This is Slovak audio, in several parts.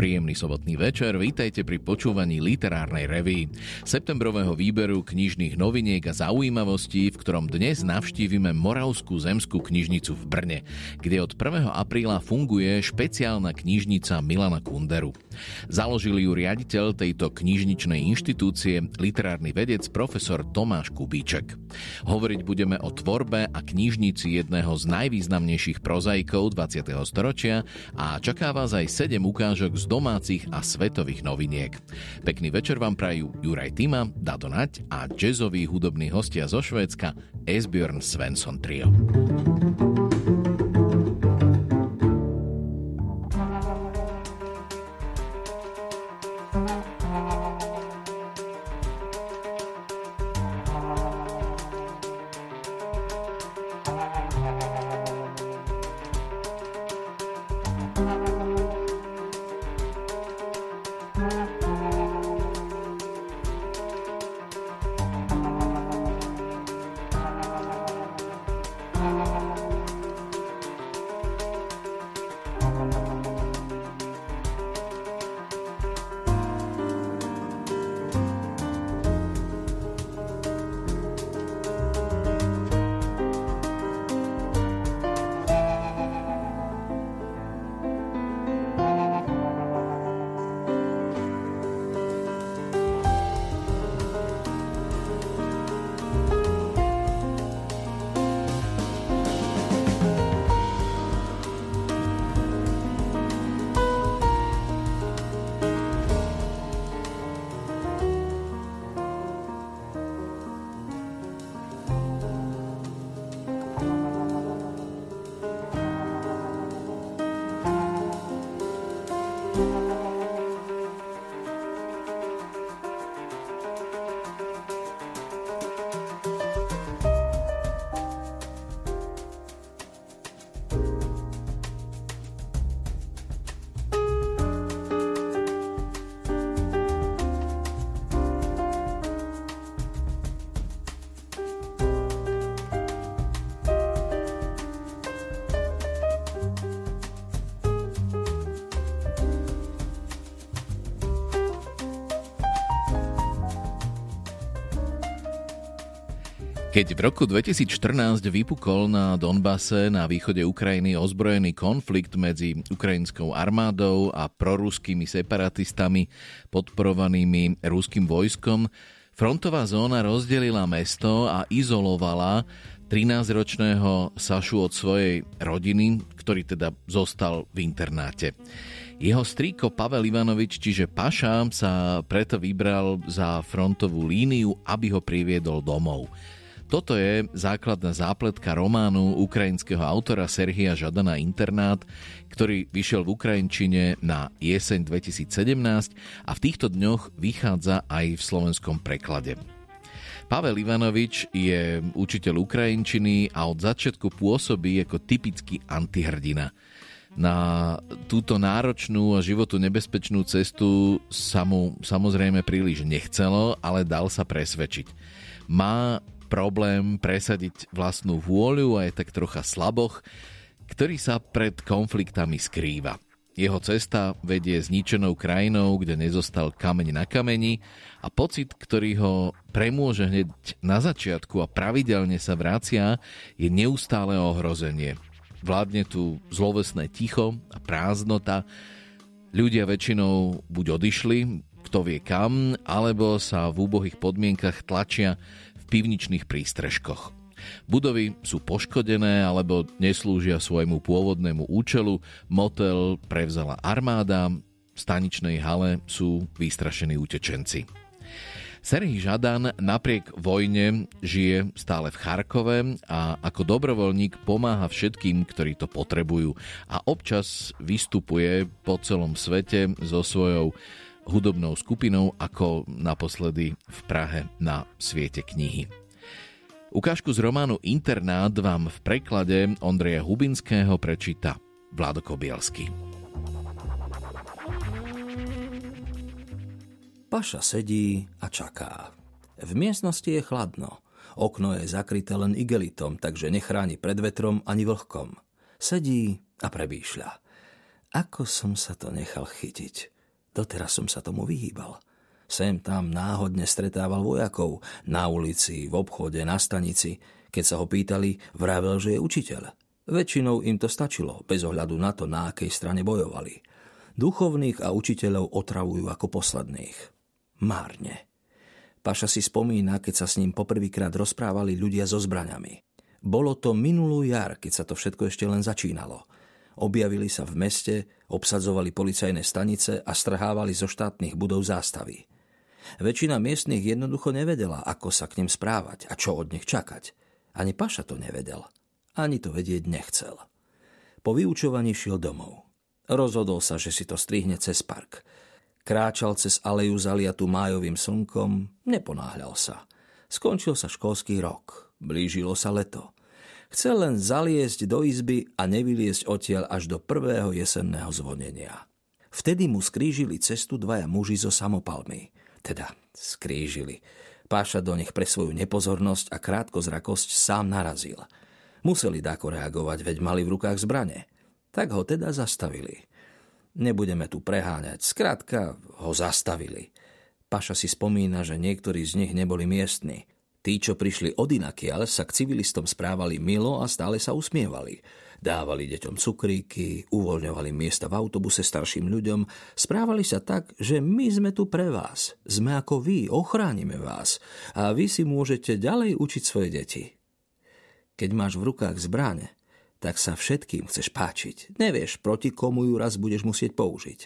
Príjemný sobotný večer, vítajte pri počúvaní Literárnej revue, septembrového výberu knižných noviniek a zaujímavostí, v ktorom dnes navštívime Moravskú zemskú knižnicu v Brne, kde od 1. apríla funguje špeciálna knižnica Milana Kunderu. Založil ju riaditeľ tejto knižničnej inštitúcie, literárny vedec profesor Tomáš Kubíček. Hovoriť budeme o tvorbe a knižnici jedného z najvýznamnejších prozaikov 20. storočia a čaká vás aj 7 ukážok z domácich a svetových noviniek. Pekný večer vám prajú Juraj Týma, Dado Naď a jazzový hudobný hostia zo Švédska Esbjörn Svensson Trio. Keď v roku 2014 vypukol na Donbase na východe Ukrajiny ozbrojený konflikt medzi ukrajinskou armádou a proruskými separatistami podporovanými ruským vojskom, frontová zóna rozdelila mesto a izolovala 13-ročného Sašu od svojej rodiny, ktorý teda zostal v internáte. Jeho strýko Pavel Ivanovič, čiže Paša, sa preto vybral za frontovú líniu, aby ho priviedol domov. Toto je základná zápletka románu ukrajinského autora Serhija Žadana Internát, ktorý vyšiel v ukrajinčine na jeseň 2017 a v týchto dňoch vychádza aj v slovenskom preklade. Pavel Ivanovič je učiteľ ukrajinčiny a od začiatku pôsobí ako typický antihrdina. Na túto náročnú a životu nebezpečnú cestu sa mu samozrejme príliš nechcelo, ale dal sa presvedčiť. Má problém presadiť vlastnú vôľu a je tak trocha slaboch, ktorý sa pred konfliktami skrýva. Jeho cesta vedie zničenou krajinou, kde nezostal kameň na kameni a pocit, ktorý ho premôže hneď na začiatku a pravidelne sa vracia, je neustále ohrozenie. Vládne tu zlovesné ticho a prázdnota. Ľudia väčšinou buď odišli, kto vie kam, alebo sa v úbohých podmienkach tlačia pivničných prístrežkoch. Budovy sú poškodené alebo neslúžia svojmu pôvodnému účelu, motel prevzala armáda, v staničnej hale sú vystrašení utečenci. Serhij Žadan napriek vojne žije stále v Charkove a ako dobrovoľník pomáha všetkým, ktorí to potrebujú a občas vystupuje po celom svete so svojou hudobnou skupinou, ako naposledy v Prahe na Sviete knihy. Ukážku z románu Internát vám v preklade Ondreja Hubinského prečíta Vladko Bielský. Paša sedí a čaká. V miestnosti je chladno. Okno je zakryté len igelitom, takže nechráni pred vetrom ani vlhkom. Sedí a premýšľa. Ako som sa to nechal chytiť? Doteraz som sa tomu vyhýbal. Sem tam náhodne stretával vojakov, na ulici, v obchode, na stanici. Keď sa ho pýtali, vravel, že je učiteľ. Väčšinou im to stačilo, bez ohľadu na to, na akej strane bojovali. Duchovných a učiteľov otravujú ako posledných. Márne. Paša si spomína, keď sa s ním poprvýkrát rozprávali ľudia so zbraňami. Bolo to minulú jar, keď sa to všetko ešte len začínalo. Objavili sa v meste, obsadzovali policajné stanice a strhávali zo štátnych budov zástavy. Väčšina miestnych jednoducho nevedela, ako sa k nim správať a čo od nich čakať. Ani Paša to nevedel. Ani to vedieť nechcel. Po vyučovaní šiel domov. Rozhodol sa, že si to strihne cez park. Kráčal cez aleju zaliatu májovým slnkom, neponáhľal sa. Skončil sa školský rok. Blížilo sa leto. Chcel len zaliesť do izby a nevyliesť odtiaľ až do prvého jesenného zvonenia. Vtedy mu skrížili cestu dvaja muži so samopalmi. Teda skrížili. Páša do nich pre svoju nepozornosť a krátkozrakosť sám narazil. Museli dáko reagovať, veď mali v rukách zbrane. Tak ho teda zastavili. Nebudeme tu preháňať. Skrátka ho zastavili. Páša si spomína, že niektorí z nich neboli miestni. Tí, čo prišli odinakiaľ, sa k civilistom správali milo a stále sa usmievali. Dávali deťom cukríky, uvoľňovali miesta v autobuse starším ľuďom. Správali sa tak, že my sme tu pre vás. Sme ako vy, ochránime vás. A vy si môžete ďalej učiť svoje deti. Keď máš v rukách zbrane, tak sa všetkým chceš páčiť. Nevieš, proti komu ju raz budeš musieť použiť.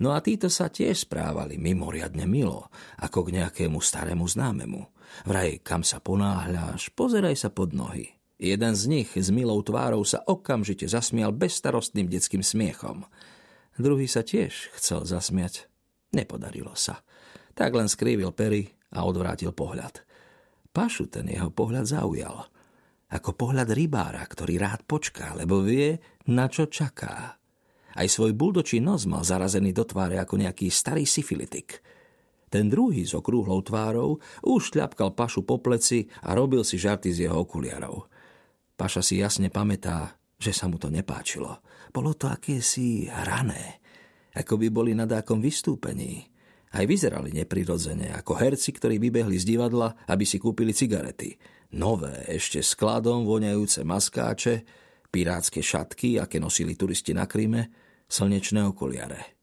No a títo sa tiež správali mimoriadne milo, ako k nejakému starému známemu. Vraj, kam sa ponáhľaš, pozeraj sa pod nohy. Jeden z nich s milou tvárou sa okamžite zasmial bezstarostným detským smiechom. Druhý sa tiež chcel zasmiať. Nepodarilo sa. Tak len skrývil pery a odvrátil pohľad. Pašu ten jeho pohľad zaujal. Ako pohľad rybára, ktorý rád počká, lebo vie, na čo čaká. Aj svoj buldočí nos mal zarazený do tváre ako nejaký starý syfilitik. Ten druhý s okrúhlou tvárou už šľapkal Pašu po pleci a robil si žarty z jeho okuliarov. Paša si jasne pamätá, že sa mu to nepáčilo. Bolo to akési hrané, ako by boli na dákom vystúpení. Aj vyzerali neprirodzene, ako herci, ktorí vybehli z divadla, aby si kúpili cigarety. Nové, ešte skladom voňajúce maskáče, pirátske šatky, aké nosili turisti na Kryme, slnečné okuliare.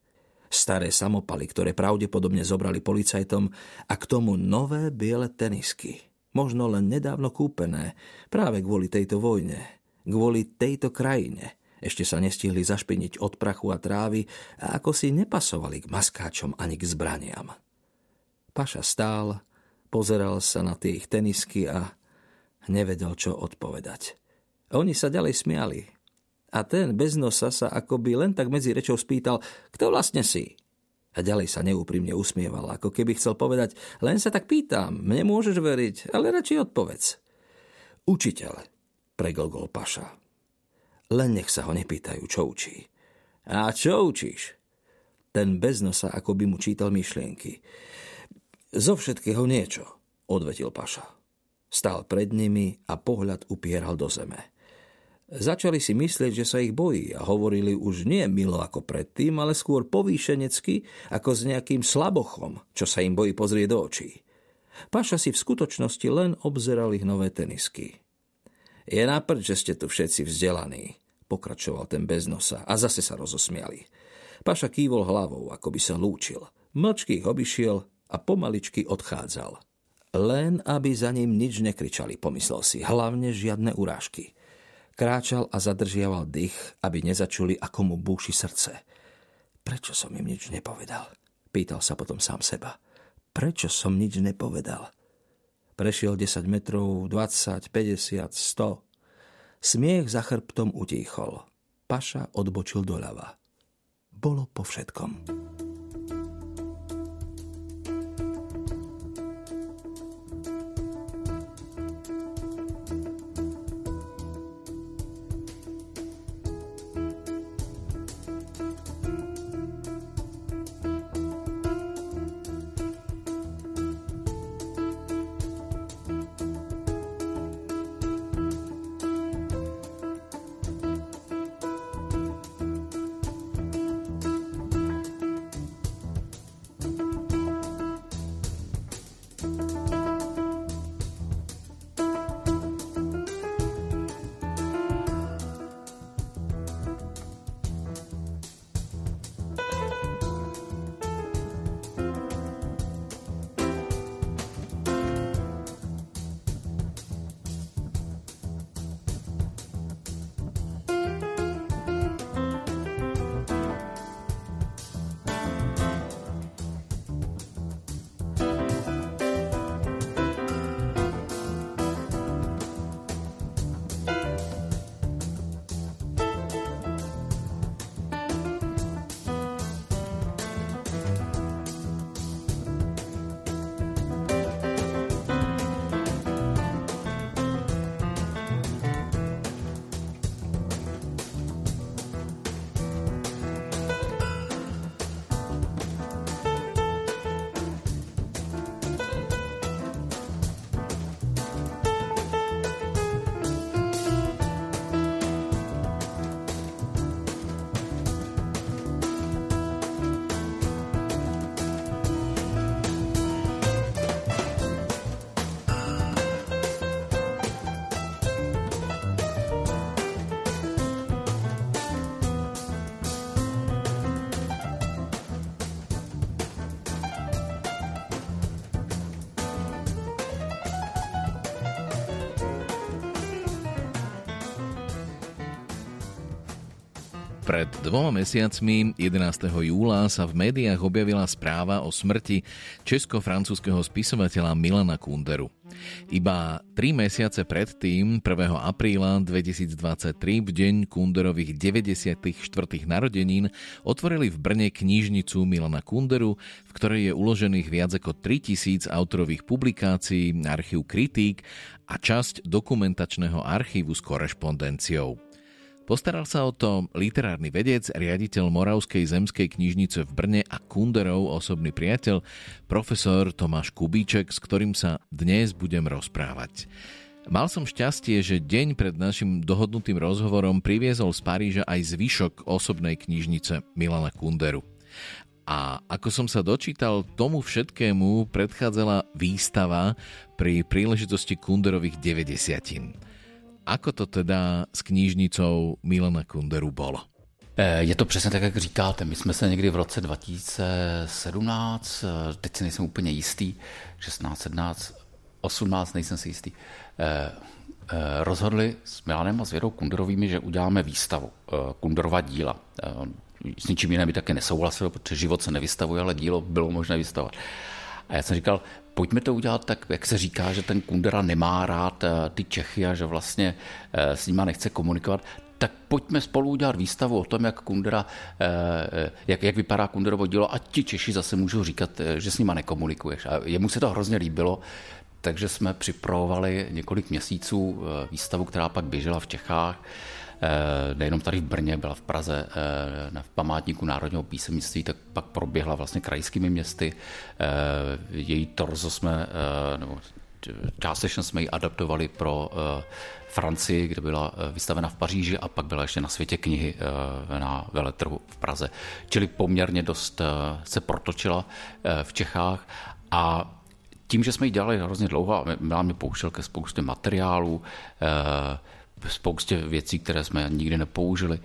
Staré samopaly, ktoré pravdepodobne zobrali policajtom, a k tomu nové biele tenisky. Možno len nedávno kúpené, práve kvôli tejto vojne, kvôli tejto krajine. Ešte sa nestihli zašpiniť od prachu a trávy a ako si nepasovali k maskáčom ani k zbraniam. Paša stál, pozeral sa na tie ich tenisky a nevedel, čo odpovedať. Oni sa ďalej smiali. A ten bez nosa sa akoby len tak medzi rečou spýtal, kto vlastne si? A ďalej sa neúprimne usmieval, ako keby chcel povedať, len sa tak pýtam, mne môžeš veriť, ale radšej odpovedz. Učiteľ, preglgol Paša. Len nech sa ho nepýtajú, čo učí. A čo učíš? Ten bez nosa akoby mu čítal myšlienky. Zo všetkého niečo, odvetil Paša. Stál pred nimi a pohľad upieral do zeme. Začali si myslieť, že sa ich bojí a hovorili už nie milo ako predtým, ale skôr povýšenecky ako s nejakým slabochom, čo sa im bojí pozrieť do očí. Paša si v skutočnosti len obzeral ich nové tenisky. Je na prd, že ste tu všetci vzdelaní, pokračoval ten bez nosa a zase sa rozosmiali. Paša kývol hlavou, ako by sa lúčil. Mlčky ich obišiel a pomaličky odchádzal. Len aby za ním nič nekričali, pomyslel si, hlavne žiadne urážky. Kráčal a zadržiaval dých, aby nezačuli, ako mu búši srdce. Prečo som im nič nepovedal? Pýtal sa potom sám seba. Prečo som nič nepovedal? Prešiel 10 metrov, 20, 50, 100. Smiech za chrbtom utíchol. Paša odbočil doľava. Bolo po všetkom. Pred 2 mesiacmi, 11. júla, sa v médiách objavila správa o smrti česko-francúzskeho spisovateľa Milana Kunderu. Iba 3 mesiace predtým, 1. apríla 2023, v deň Kunderových 94. narodenín, otvorili v Brne knižnicu Milana Kunderu, v ktorej je uložených viac ako 3000 autorových publikácií, archív kritík a časť dokumentačného archívu s korešpondenciou. Postaral sa o to literárny vedec, riaditeľ Moravskej zemskej knižnice v Brne a Kunderov osobný priateľ, profesor Tomáš Kubíček, s ktorým sa dnes budem rozprávať. Mal som šťastie, že deň pred našim dohodnutým rozhovorom priviezol z Paríža aj zvyšok osobnej knižnice Milana Kunderu. A ako som sa dočítal, tomu všetkému predchádzala výstava pri príležitosti Kunderových 90. Ako to teda s knižnicou Milana Kunderu bolo? Je to přesně tak, jak říkáte. My jsme se někdy v roce 2017, teď si nejsem úplně jistý, 16, 17, 18, nejsem si jistý, rozhodli s Milanem a s Věrou Kunderovými, že uděláme výstavu Kunderova díla. S ničím jiným by taky nesouhlasil, protože život se nevystavuje, ale dílo bylo možné vystavovat. A já jsem říkal, pojďme to udělat tak, jak se říká, že ten Kundera nemá rád ty Čechy a že vlastně s nima nechce komunikovat, tak pojďme spolu udělat výstavu o tom, jak Kundera, jak vypadá Kunderovo dílo a ti Češi zase můžou říkat, že s nima nekomunikuješ. A jemu se to hrozně líbilo, takže jsme připravovali několik měsíců výstavu, která pak běžela v Čechách, nejenom tady v Brně, byla v Praze v památníku národního písemnictví, tak pak proběhla vlastně krajskými městy. Její torzo jsme, nebo částečně jsme ji adaptovali pro Francii, kde byla vystavena v Paříži a pak byla ještě na Světě knihy na veletrhu v Praze. Čili poměrně dost se protočila v Čechách a tím, že jsme ji dělali hrozně dlouho a Milan mě pouštěl ke spoustě materiálů, spoustě věcí, které jsme nikdy nepoužili.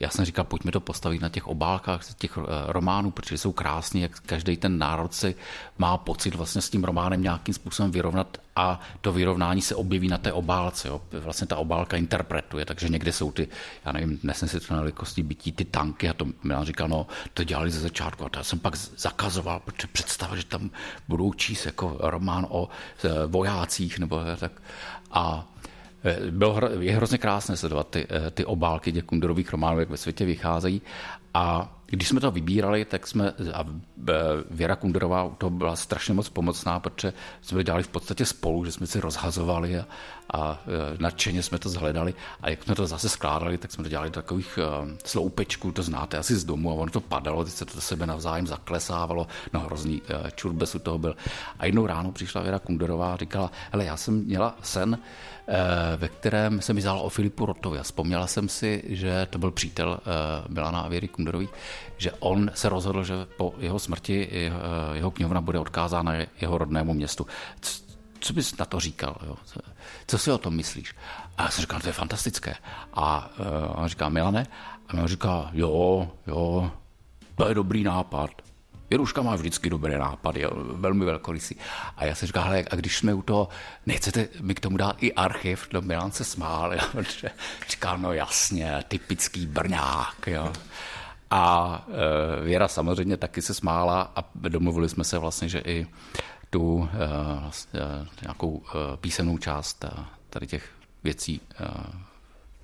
Já jsem říkal, pojďme to postavit na těch obálkách z těch románů, protože jsou krásní, jak každý ten národ si má pocit vlastně s tím románem nějakým způsobem vyrovnat a to vyrovnání se objeví na té obálce. Jo. Vlastně ta obálka interpretuje, takže někde jsou ty, já nevím, nesnesitelnosti bytí, ty tanky a to Milan říkal, no to dělali ze začátku a to já jsem pak zakazoval, protože představa, že tam budou číst jako román o vojácích nebo tak a je hrozně krásné sledovat ty obálky těch Kunderových románů, jak ve světě vycházejí. A když jsme to vybírali, tak jsme, a Věra Kunderová to byla strašně moc pomocná, protože jsme to dělali v podstatě spolu, že jsme si rozhazovali a nadšeně jsme to zhledali. A jak jsme to zase skládali, tak jsme to dělali do takových sloupečků, to znáte asi z domu, a ono to padalo, teď se to do sebe navzájem zaklesávalo, no hrozný čurbesu toho byl. A jednou ráno přišla Věra Kunderová a říkala, hele, já jsem měla sen, ve kterém se mi vzala o Filipu Rotovi a vzpomněla jsem si, že to byl přítel Milana a Věry Kunderový, že on se rozhodl, že po jeho smrti jeho knihovna bude odkázána jeho rodnému městu. Co bys na to říkal? Jo? Co si o tom myslíš? A já jsem říkal, to je fantastické. A on říká, Milane? A on říká, jo, to je dobrý nápad. Věruška má vždycky dobré nápady, jo, velmi velkorysý. A já jsem říkal, hele, a když jsme u toho, nechcete mi k tomu dát i archiv? No Milan se smál, jo, protože říkal, no jasně, typický Brňák, jo. A Věra samozřejmě taky se smála a domluvili jsme se vlastně, že i tu nějakou písemnou část tady těch věcí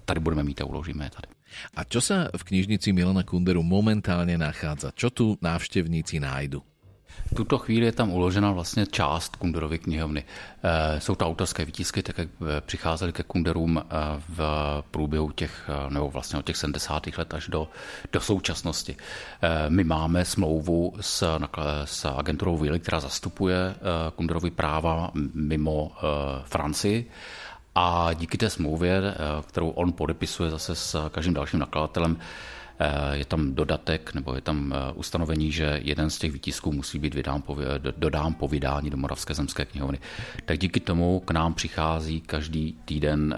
tady budeme mít a uložíme je tady. A čo sa v knižnici Milana Kunderu momentálně nachádza? Čo tu návštěvníci nájdu? V tuto chvíli je tam uložena vlastně část Kunderovy knihovny. Jsou to autorské výtisky, tak jak přicházely ke Kunderům v průběhu těch, nebo vlastně od těch 70. let až do současnosti. My máme smlouvu s agenturou Willy, která zastupuje Kunderovy práva mimo Francii. A díky té smlouvě, kterou on podepisuje zase s každým dalším nakladatelem, je tam dodatek nebo je tam ustanovení, že jeden z těch výtisků musí být dodán po vydání do Moravské zemské knihovny. Tak díky tomu k nám přichází každý týden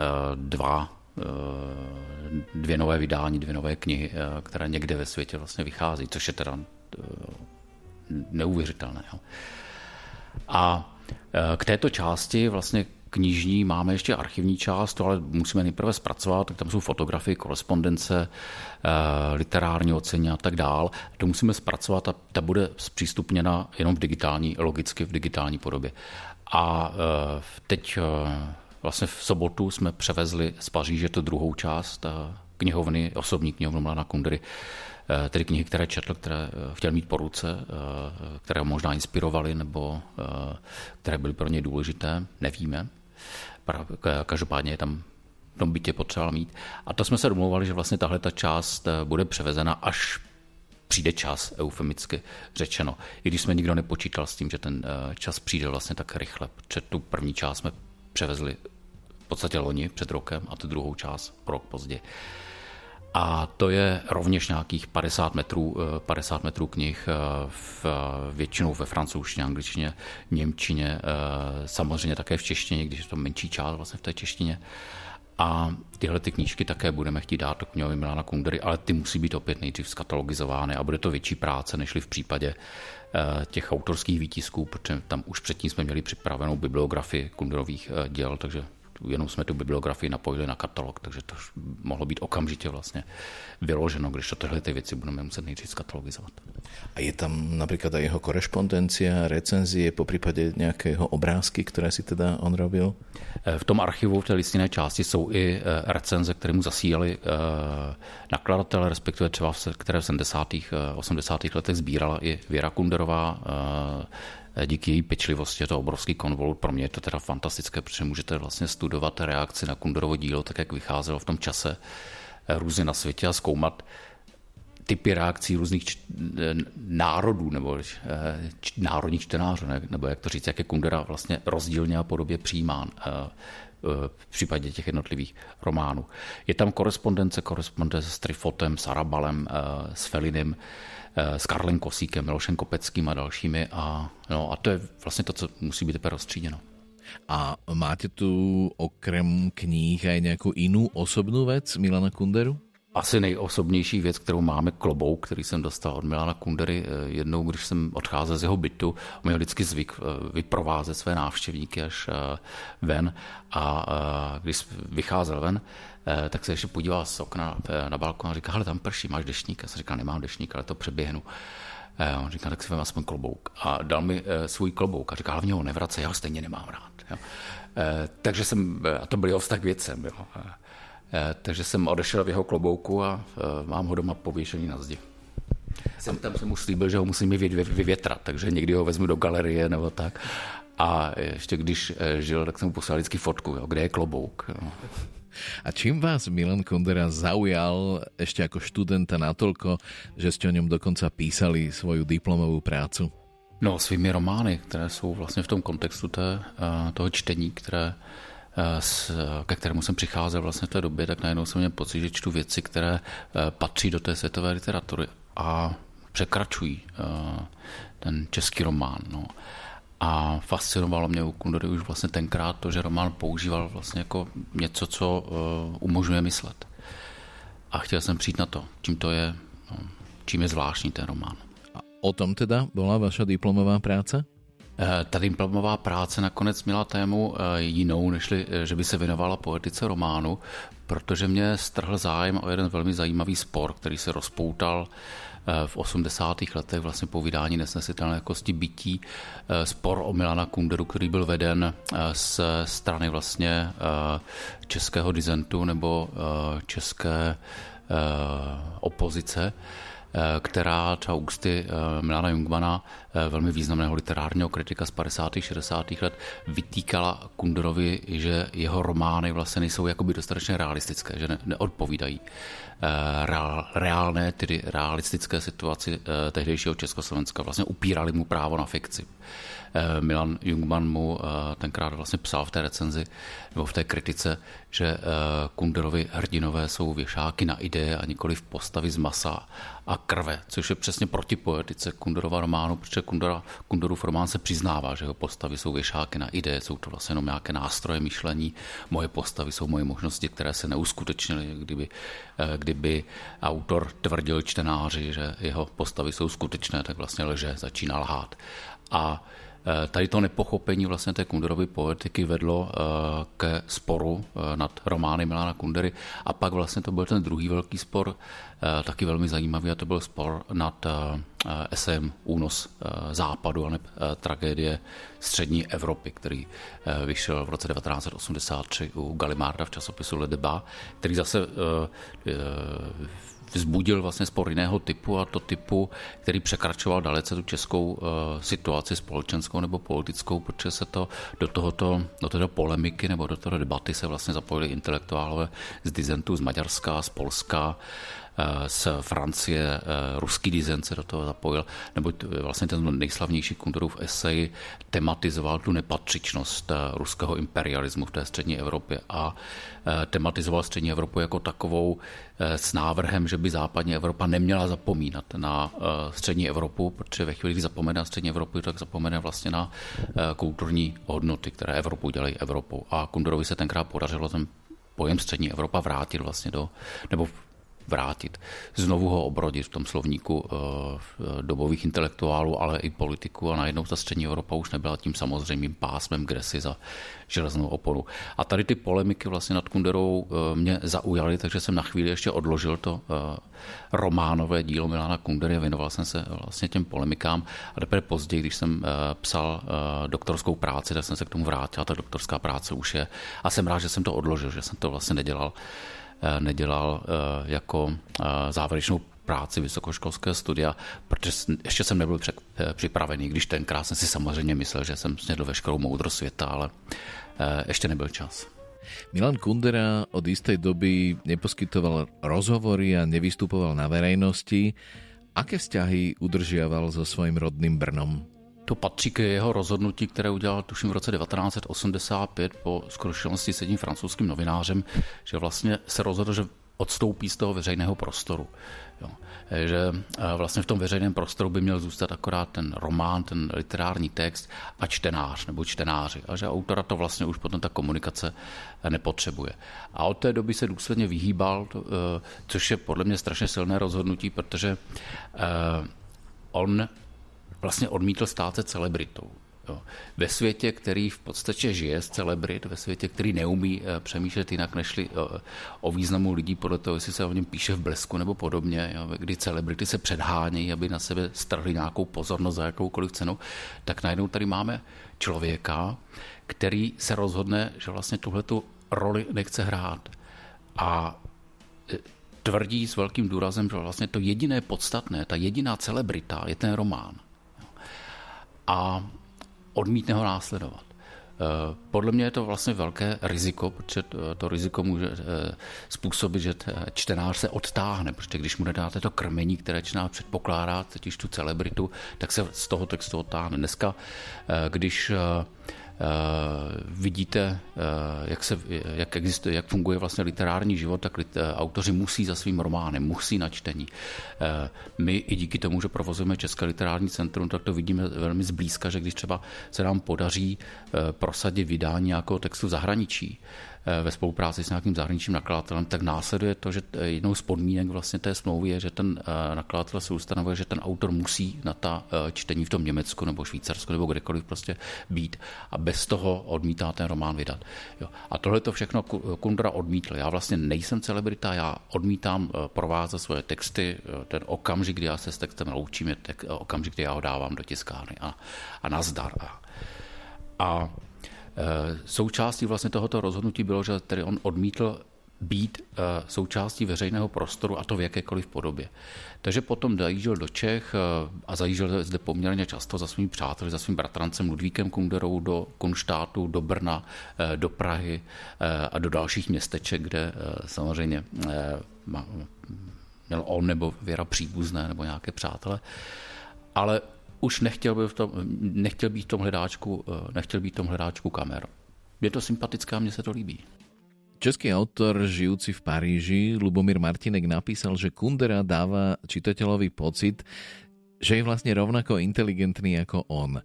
dvě nové vydání, dvě nové knihy, které někde ve světě vlastně vychází, což je teda neuvěřitelné. A k této části vlastně knižní, máme ještě archivní část, to ale musíme nejprve zpracovat, tak tam jsou fotografie, korespondence, literární oceny a tak dál. To musíme zpracovat a ta bude zpřístupněna jenom v digitální podobě. A teď vlastně v sobotu jsme převezli z Paříže tu druhou část knihovny, osobní knihovnu Milana Kundery, tedy knihy, které četl, které chtěl mít po ruce, které možná inspirovaly nebo které byly pro něj důležité, nevíme. Každopádně je tam v tom bytě potřeba mít. A to jsme se domlouvali, že vlastně tahle ta část bude převezena, až přijde čas, eufemicky řečeno. I když jsme nikdo nepočítal s tím, že ten čas přijde vlastně tak rychle. Před tu první část jsme převezli v podstatě loni před rokem a tu druhou část rok později. A to je rovněž nějakých 50 metrů knih, většinou ve francouzštině, angličtině, němčině, samozřejmě také v češtině, když je to menší část vlastně v té češtině. A tyhle ty knížky také budeme chtít dát do knihovny Milana Kundery, ale ty musí být opět nejdřív skatalogizovány a bude to větší práce, nežli v případě těch autorských výtisků, protože tam už předtím jsme měli připravenou bibliografii Kunderových děl, takže jenom jsme tu bibliografii napojili na katalog, takže to mohlo být okamžitě vlastně vyloženo, když to tyhle ty věci budeme muset nejdřív katalogizovat. A je tam například jeho korešpondencia, recenzie, po případě nějakého obrázky, které si teda on robil? V tom archivu, v té listinné části jsou i recenze, které mu zasílali nakladatelé, respektive třeba které v 70. 80. letech sbírala i Věra Kunderová. Díky její pečlivosti je to obrovský konvolut. Pro mě je to teda fantastické, protože můžete vlastně studovat reakci na Kunderovo dílo, tak jak vycházelo v tom čase různě na světě a zkoumat typy reakcí různých národů nebo národních čtenářů, nebo jak to říct, jak je Kundera vlastně rozdílně a podobě přijímán v případě těch jednotlivých románů. Je tam korespondence s Trifotem, s Arabalem, s Felinem, s Karlem Kosíkem, Milošem Kopeckým a dalšími a to je vlastně to, co musí být teprve rozstříděno. A máte tu okrem kníh aj nějakou jinou osobnou věc Milana Kunderu? Asi nejosobnější věc, kterou máme, klobouk, který jsem dostal od Milana Kundery jednou, když jsem odcházel z jeho bytu. Měl vždycky zvyk vyprovázet své návštěvníky až ven a když vycházel ven, tak se ještě podíval z okna na balkon a říkal, hele, tam prší, máš deštník? Já jsem říkal, nemám deštník, ale to přeběhnu. On říkal, tak si vem aspoň klobouk. A dal mi svůj klobouk a říkal, hlavně ho nevracej, já ho stejně nemám rád. Jo. Takže jsem, a to byl jeho vztah k věcem, jo. Takže jsem odešel v jeho klobouku a mám ho doma pověšený na zdi. Tam jsem mu slíbil, že ho musím vyvětrat, takže někdy ho vezmu do galerie nebo tak. A ještě když žil, tak jsem mu poslal vždycky fotku, jo, kde je klobouk. Jo. A čím vás Milan Kundera zaujal ešte ako študenta natoľko, že ste o ňom dokonca písali svoju diplomovú prácu? No, svými romány, které jsou vlastně v tom kontextu toho čtení, ke kterému jsem přicházel vlastně v té době, tak najednou jsem měl pocit, že čtu věci, které patří do té světové literatury a překračují ten český román. No. A fascinovalo mě u Kundery už vlastně tenkrát to, že román používal vlastně jako něco, co umožňuje myslet. A chtěl jsem přijít na to, čím je zvláštní ten román. A o tom teda byla vaša diplomová práce? Ta diplomová práce nakonec měla tému jinou, než že by se věnovala poetice románu, protože mě strhl zájem o jeden velmi zajímavý spor, který se rozpoutal v 80. letech vlastně po vydání Nesnesitelné jakosti bytí, spor o Milana Kunderu, který byl veden z strany vlastně českého disentu nebo české opozice, která třeba ústy Milana Jungmana, velmi významného literárního kritika z 50. 60. let, vytýkala Kunderovi, že jeho romány vlastně nejsou jakoby dostatečně realistické, že neodpovídají reálné, tedy realistické situaci tehdejšího Československa. Vlastně upírali mu právo na fikci. Milan Jungman mu tenkrát vlastně psal v té recenzi nebo v té kritice, že Kunderovi hrdinové jsou věšáky na ideje a nikoli v postavy z masa a krve, což je přesně proti poetice Kunderova románu, protože Kunderův román se přiznává, že jeho postavy jsou věšáky na ideje, jsou to vlastně jenom nějaké nástroje myšlení, moje postavy jsou moje možnosti, které se neuskutečnily, kdyby autor tvrdil čtenáři, že jeho postavy jsou skutečné, tak vlastně lže, začíná lhát. A Tady to nepochopení vlastně té Kunderovy poetiky vedlo ke sporu nad romány Milana Kundery a pak vlastně to byl ten druhý velký spor, taky velmi zajímavý, a to byl spor nad esejem Únos západu a tragédie střední Evropy, který vyšel v roce 1983 u Gallimárda v časopisu Le Débat, který zase vzbudil vlastně spor jiného typu, a to typu, který překračoval dalece tu českou situaci společenskou nebo politickou, protože se to do této polemiky nebo do této debaty se vlastně zapojili intelektuálové z disentu, z Maďarska, z Polska, z Francie, ruský dizent se do toho zapojil, nebo vlastně ten nejslavnější Kunderův esej tematizoval tu nepatřičnost ruského imperialismu v té střední Evropě a tematizoval střední Evropu jako takovou s návrhem, že by západní Evropa neměla zapomínat na střední Evropu, protože ve chvíli, kdy zapomene na střední Evropu, tak zapomene vlastně na kulturní hodnoty, které Evropu dělají Evropou. A Kunderovi se tenkrát podařilo ten pojem střední Evropa vrátit vlastně znovu ho obrodit v tom slovníku dobových intelektuálů, ale i politiků, a najednou ta střední Evropa už nebyla tím samozřejmým pásmem, kde si za železnou oponu. A tady ty polemiky vlastně nad Kunderou mě zaujaly, takže jsem na chvíli ještě odložil to románové dílo Milana Kundery, věnoval jsem se vlastně těm polemikám a teprve později, když jsem psal doktorskou práci, tak jsem se k tomu vrátil, a ta doktorská práce už je, a jsem rád, že jsem to odložil, že jsem to vlastně nedělal jako závěrečnou práci vysokoškolské studia, protože ještě jsem nebyl připravený, když tenkrát jsem si samozřejmě myslel, že jsem snědl veškerou moudrost světa, ale ještě nebyl čas. Milan Kundera od istej doby neposkytoval rozhovory a nevystupoval na verejnosti. Aké vzťahy udržiaval so svojím rodným Brnom? To patří k jeho rozhodnutí, které udělal tuším v roce 1985 po zkušenosti s jedním francouzským novinářem, že vlastně se rozhodl, že odstoupí z toho veřejného prostoru. Jo. Že vlastně v tom veřejném prostoru by měl zůstat akorát ten román, ten literární text a čtenář nebo čtenáři. A že autora to vlastně už potom ta komunikace nepotřebuje. A od té doby se důsledně vyhýbal, což je podle mě strašně silné rozhodnutí, protože on vlastně odmítl stát se celebritou. Jo. Ve světě, který v podstatě žije z celebrit, ve světě, který neumí přemýšlet jinak, nežli o významu lidí podle toho, jestli se o něm píše v Blesku nebo podobně, jo, kdy celebrity se předhánějí, aby na sebe strhli nějakou pozornost za jakoukoliv cenu, tak najednou tady máme člověka, který se rozhodne, že vlastně tuhletu roli nechce hrát. A tvrdí s velkým důrazem, že vlastně to jediné podstatné, ta jediná celebrita je ten román. A odmítne ho následovat. Podle mě je to vlastně velké riziko, protože to riziko může způsobit, že čtenář se odtáhne, protože když mu nedáte to krmení, které čtenář předpokládá, totiž tu celebritu, tak se z toho textu odtáhne. Dneska, když vidíte, jak funguje vlastně literární život, tak autoři musí za svým románem, musí na čtení. My i díky tomu, že provozujeme České literární centrum, tak to vidíme velmi zblízka, že když třeba se nám podaří prosadit vydání nějakého textu v zahraničí, ve spolupráci s nějakým zahraničním nakladatelem, tak následuje to, že jednou z podmínek vlastně té smlouvy je, že ten nakladatel se ustanovuje, že ten autor musí na ta čtení v tom Německu nebo Švýcarsku nebo kdekoliv prostě být a bez toho odmítá ten román vydat. Jo. A tohle to všechno Kundera odmítl. Já vlastně nejsem celebrita, já odmítám provázat svoje texty. Ten okamžik, kdy já se s textem loučím, je okamžik, kdy já ho dávám do tiskárny a nazdar. A součástí vlastně tohoto rozhodnutí bylo, že tedy on odmítl být součástí veřejného prostoru, a to v jakékoliv podobě. Takže potom zajížděl do Čech a zajížděl zde poměrně často za svými přáteli, za svým bratrancem Ludvíkem Kunderou do Konštátu, do Brna, do Prahy a do dalších městeček, kde samozřejmě měl on nebo Věra příbuzné nebo nějaké přátelé. Ale už nechtěl být v tom hledáčku kamer. Je to sympatické a mně se to líbí. Český autor žijúci v Paríži Lubomír Martinek napísal, že Kundera dáva čitateľovi pocit, že je vlastne rovnako inteligentný ako on.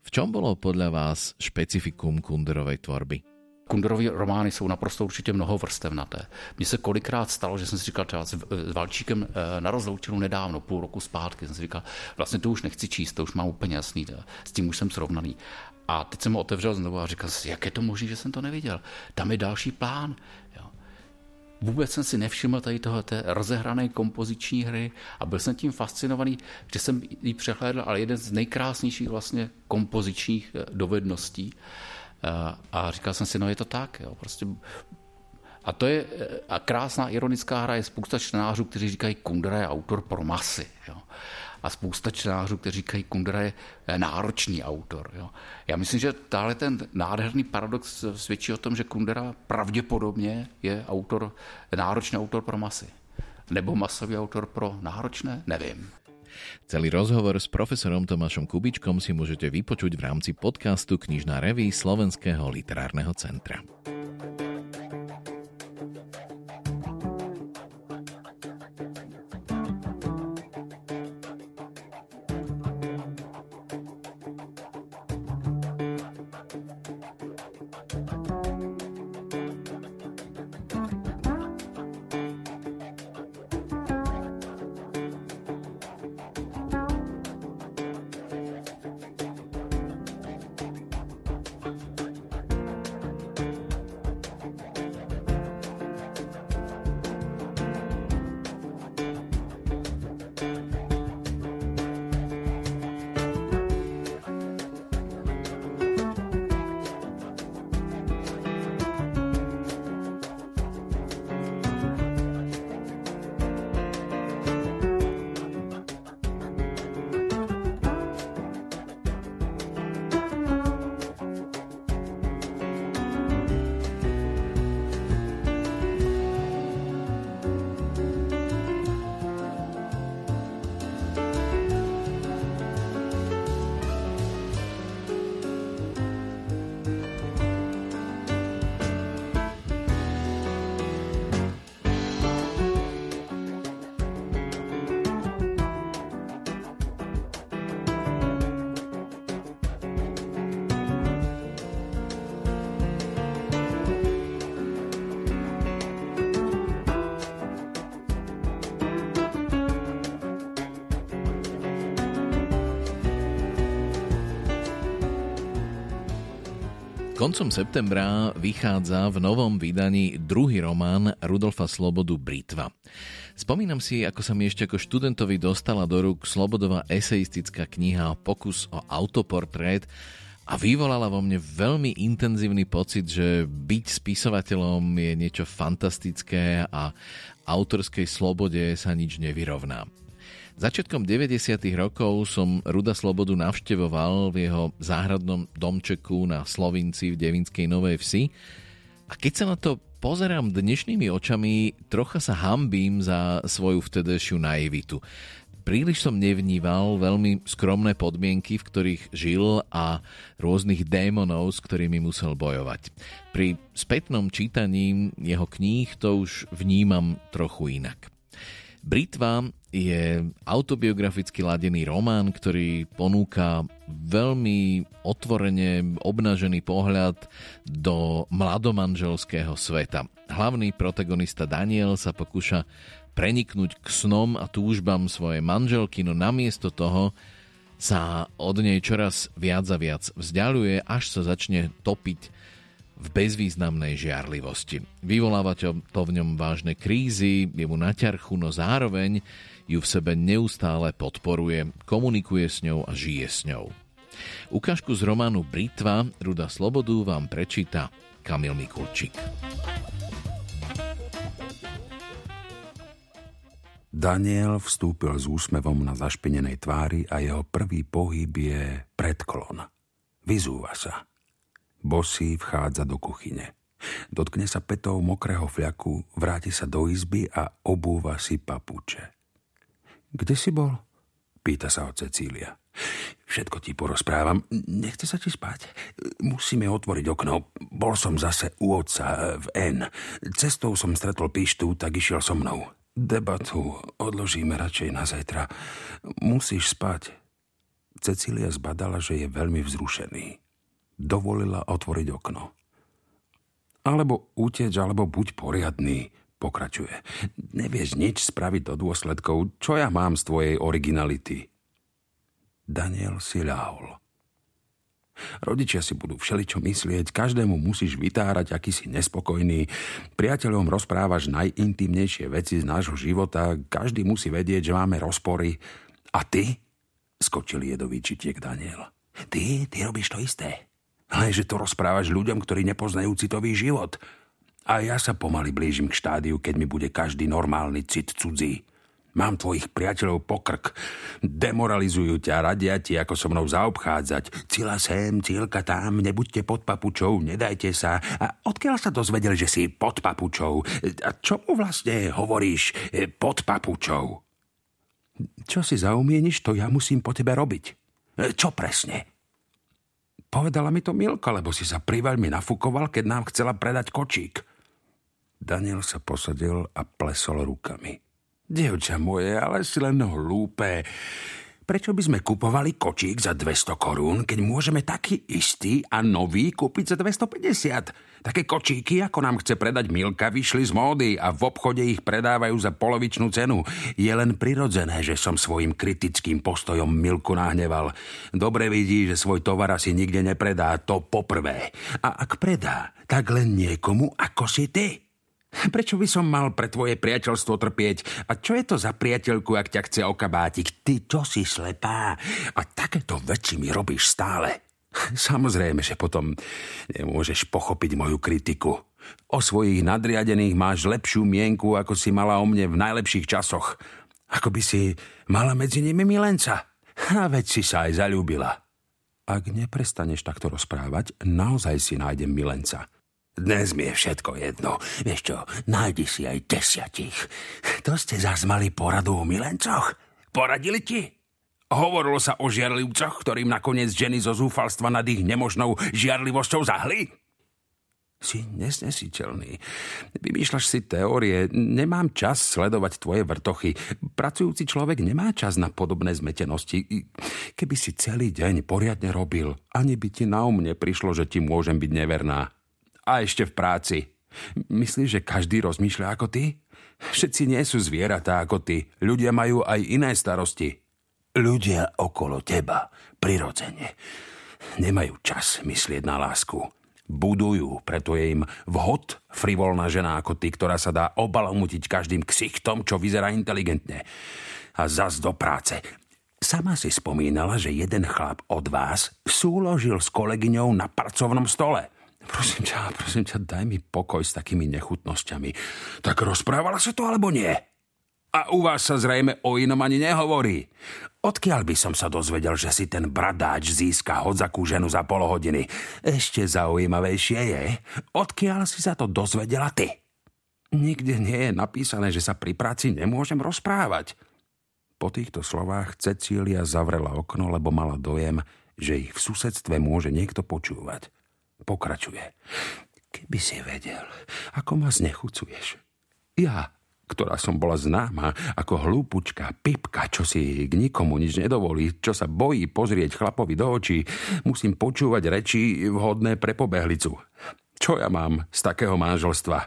V čom bolo podľa vás špecifikum Kunderovej tvorby? Kunderovy romány jsou naprosto určitě mnohovrstevnaté. Mně se kolikrát stalo, že jsem si říkal třeba s Valčíkem na rozloučenou nedávno, půl roku zpátky, jsem si říkal, vlastně to už nechci číst, to už mám úplně jasný, s tím už jsem srovnaný. A teď jsem ho otevřel znovu a říkal, jak je to možné, že jsem to neviděl? Tam je další plán. Jo. Vůbec jsem si nevšiml tady tohoto rozehrané kompoziční hry a byl jsem tím fascinovaný, že jsem ji přehlédl, ale jeden z nejkrásnějších vlastně kompozičních dovedností. A říkal jsem si, no je to tak, jo, prostě. A to je a krásná ironická hra je spousta čtenářů, kteří říkají, Kundera je autor pro masy, jo. A spousta čtenářů, kteří říkají, Kundera je náročný autor, jo. Já myslím, že tahle ten nádherný paradox svědčí o tom, že Kundera pravděpodobně je autor, náročný autor pro masy. Nebo masový autor pro náročné, nevím. Celý rozhovor s profesorom Tomášom Kubíčkom si môžete vypočuť v rámci podcastu Knižná revue Slovenského literárneho centra. Koncom septembra vychádza v novom vydaní druhý román Rudolfa Slobodu Britva. Spomínam si, ako sa mi ešte ako študentovi dostala do rúk Slobodová eseistická kniha Pokus o autoportrét a vyvolala vo mne veľmi intenzívny pocit, že byť spisovateľom je niečo fantastické a autorskej slobode sa nič nevyrovná. Začiatkom 90. rokov som Ruda Slobodu navštevoval v jeho záhradnom domčeku na Slovinci v Devinskej Novej Vsi a keď sa na to pozerám dnešnými očami, trocha sa hanbím za svoju vtedejšiu naivitu. Príliš som nevníval veľmi skromné podmienky, v ktorých žil a rôznych démonov, s ktorými musel bojovať. Pri spätnom čítaní jeho kníh to už vnímam trochu inak. Britva je autobiograficky ladený román, ktorý ponúka veľmi otvorene obnažený pohľad do mladomanželského sveta. Hlavný protagonista Daniel sa pokúša preniknúť k snom a túžbám svojej manželky, no namiesto toho sa od nej čoraz viac a viac vzdialuje, až sa začne topiť v bezvýznamnej žiarlivosti. Vyvoláva to v ňom vážne krízy, je mu na ťarchu, no zároveň ju v sebe neustále podporuje, komunikuje s ňou a žije s ňou. Ukážku z románu Britva Ruda Slobodu vám prečíta Kamil Mikulčík. Daniel vstúpil s úsmevom na zašpinenej tvári a jeho prvý pohyb je predklon. Vyzúva sa. Bosý vchádza do kuchyne. Dotkne sa petou mokrého fľaku, vráti sa do izby a obúva si papuče. Kde si bol? Pýta sa ho Cecília. Všetko ti porozprávam. Nechce sa ti spať? Musíme otvoriť okno. Bol som zase u otca v N. Cestou som stretol Píštu, tak išiel so mnou. Debatu odložíme radšej na zajtra. Musíš spať. Cecília zbadala, že je veľmi vzrušený. Dovolila otvoriť okno. Alebo uteč, alebo buď poriadný, pokračuje. Nevieš nič spraviť do dôsledkov, čo ja mám z tvojej originality. Daniel si ľahol. Rodičia si budú všeličo myslieť, každému musíš vytárať, aký si nespokojný. Priateľom rozprávaš najintimnejšie veci z nášho života, každý musí vedieť, že máme rozpory. A ty? Skočil jedový čitiek Daniel. Ty robíš to isté. Ale že to rozprávaš ľuďom, ktorí nepoznajú citový život. A ja sa pomaly blížim k štádiu, keď mi bude každý normálny cit cudzí. Mám tvojich priateľov pokrk. Demoralizujú ťa, radia ti, ako so mnou zaobchádzať. Cila sem, cílka tam, nebuďte pod papučou, nedajte sa. A odkiaľ sa dozvedel, že si pod papučou? A čomu vlastne hovoríš pod papučou? Čo si zaumieniš, to ja musím po tebe robiť. Čo presne? Povedala mi to Milka, lebo si sa priveľmi nafúkoval, keď nám chcela predať kočík. Daniel sa posadil a plesol rukami. Dievča moje, ale si len hlúpe. Prečo by sme kupovali kočík za 200 korún, keď môžeme taký istý a nový kúpiť za 250? Také kočíky, ako nám chce predať Milka, vyšli z módy a v obchode ich predávajú za polovičnú cenu. Je len prirodzené, že som svojim kritickým postojom Milku nahneval. Dobre vidí, že svoj tovar asi nikde nepredá, to poprvé. A ak predá, tak len niekomu ako si ty. Prečo by som mal pre tvoje priateľstvo trpieť? A čo je to za priateľku, ak ťa chce okabátiť? Ty to si slepá. A takéto veci mi robíš stále. Samozrejme, že potom nemôžeš pochopiť moju kritiku. O svojich nadriadených máš lepšiu mienku, ako si mala o mne v najlepších časoch. Ako by si mala medzi nimi milenca. A veď si sa aj zaľúbila. Ak neprestaneš takto rozprávať, naozaj si nájdem milenca. Dnes mi je všetko jedno. Vieš čo, nájdi si aj 10. To ste zas mali poradu o milencoch? Poradili ti? Hovorilo sa o žiarlivcoch, ktorým nakoniec ženy zo zúfalstva nad ich nemožnou žiarlivosťou zahli? Si nesnesiteľný. Vymýšľaš si teórie. Nemám čas sledovať tvoje vrtochy. Pracujúci človek nemá čas na podobné zmetenosti. Keby si celý deň poriadne robil, ani by ti na umne prišlo, že ti môžem byť neverná. A ešte v práci. Myslíš, že každý rozmýšľa ako ty? Všetci nie sú zvieratá ako ty. Ľudia majú aj iné starosti. Ľudia okolo teba, prirodzene, nemajú čas myslieť na lásku. Budujú, preto je im vhod frivolná žena ako ty, ktorá sa dá obalamutiť každým ksichtom, čo vyzerá inteligentne. A zas do práce. Sama si spomínala, že jeden chlap od vás súložil s kolegyňou na pracovnom stole. Prosím ťa, daj mi pokoj s takými nechutnosťami. Tak rozprávala sa to, alebo nie? A u vás sa zrejme o inom ani nehovorí. Odkiaľ by som sa dozvedel, že si ten bradáč získa hodzakú ženu za polohodiny? Ešte zaujímavejšie je, odkiaľ si sa to dozvedela ty? Nikde nie je napísané, že sa pri práci nemôžem rozprávať. Po týchto slovách Cecília zavrela okno, lebo mala dojem, že ich v susedstve môže niekto počúvať. Pokračuje. Keby si vedel, ako ma znechucuješ. Ja, ktorá som bola známa ako hlúpučka, pipka, čo si k nikomu nič nedovolí, čo sa bojí pozrieť chlapovi do očí, musím počúvať reči vhodné pre pobehlicu. Čo ja mám z takého manželstva?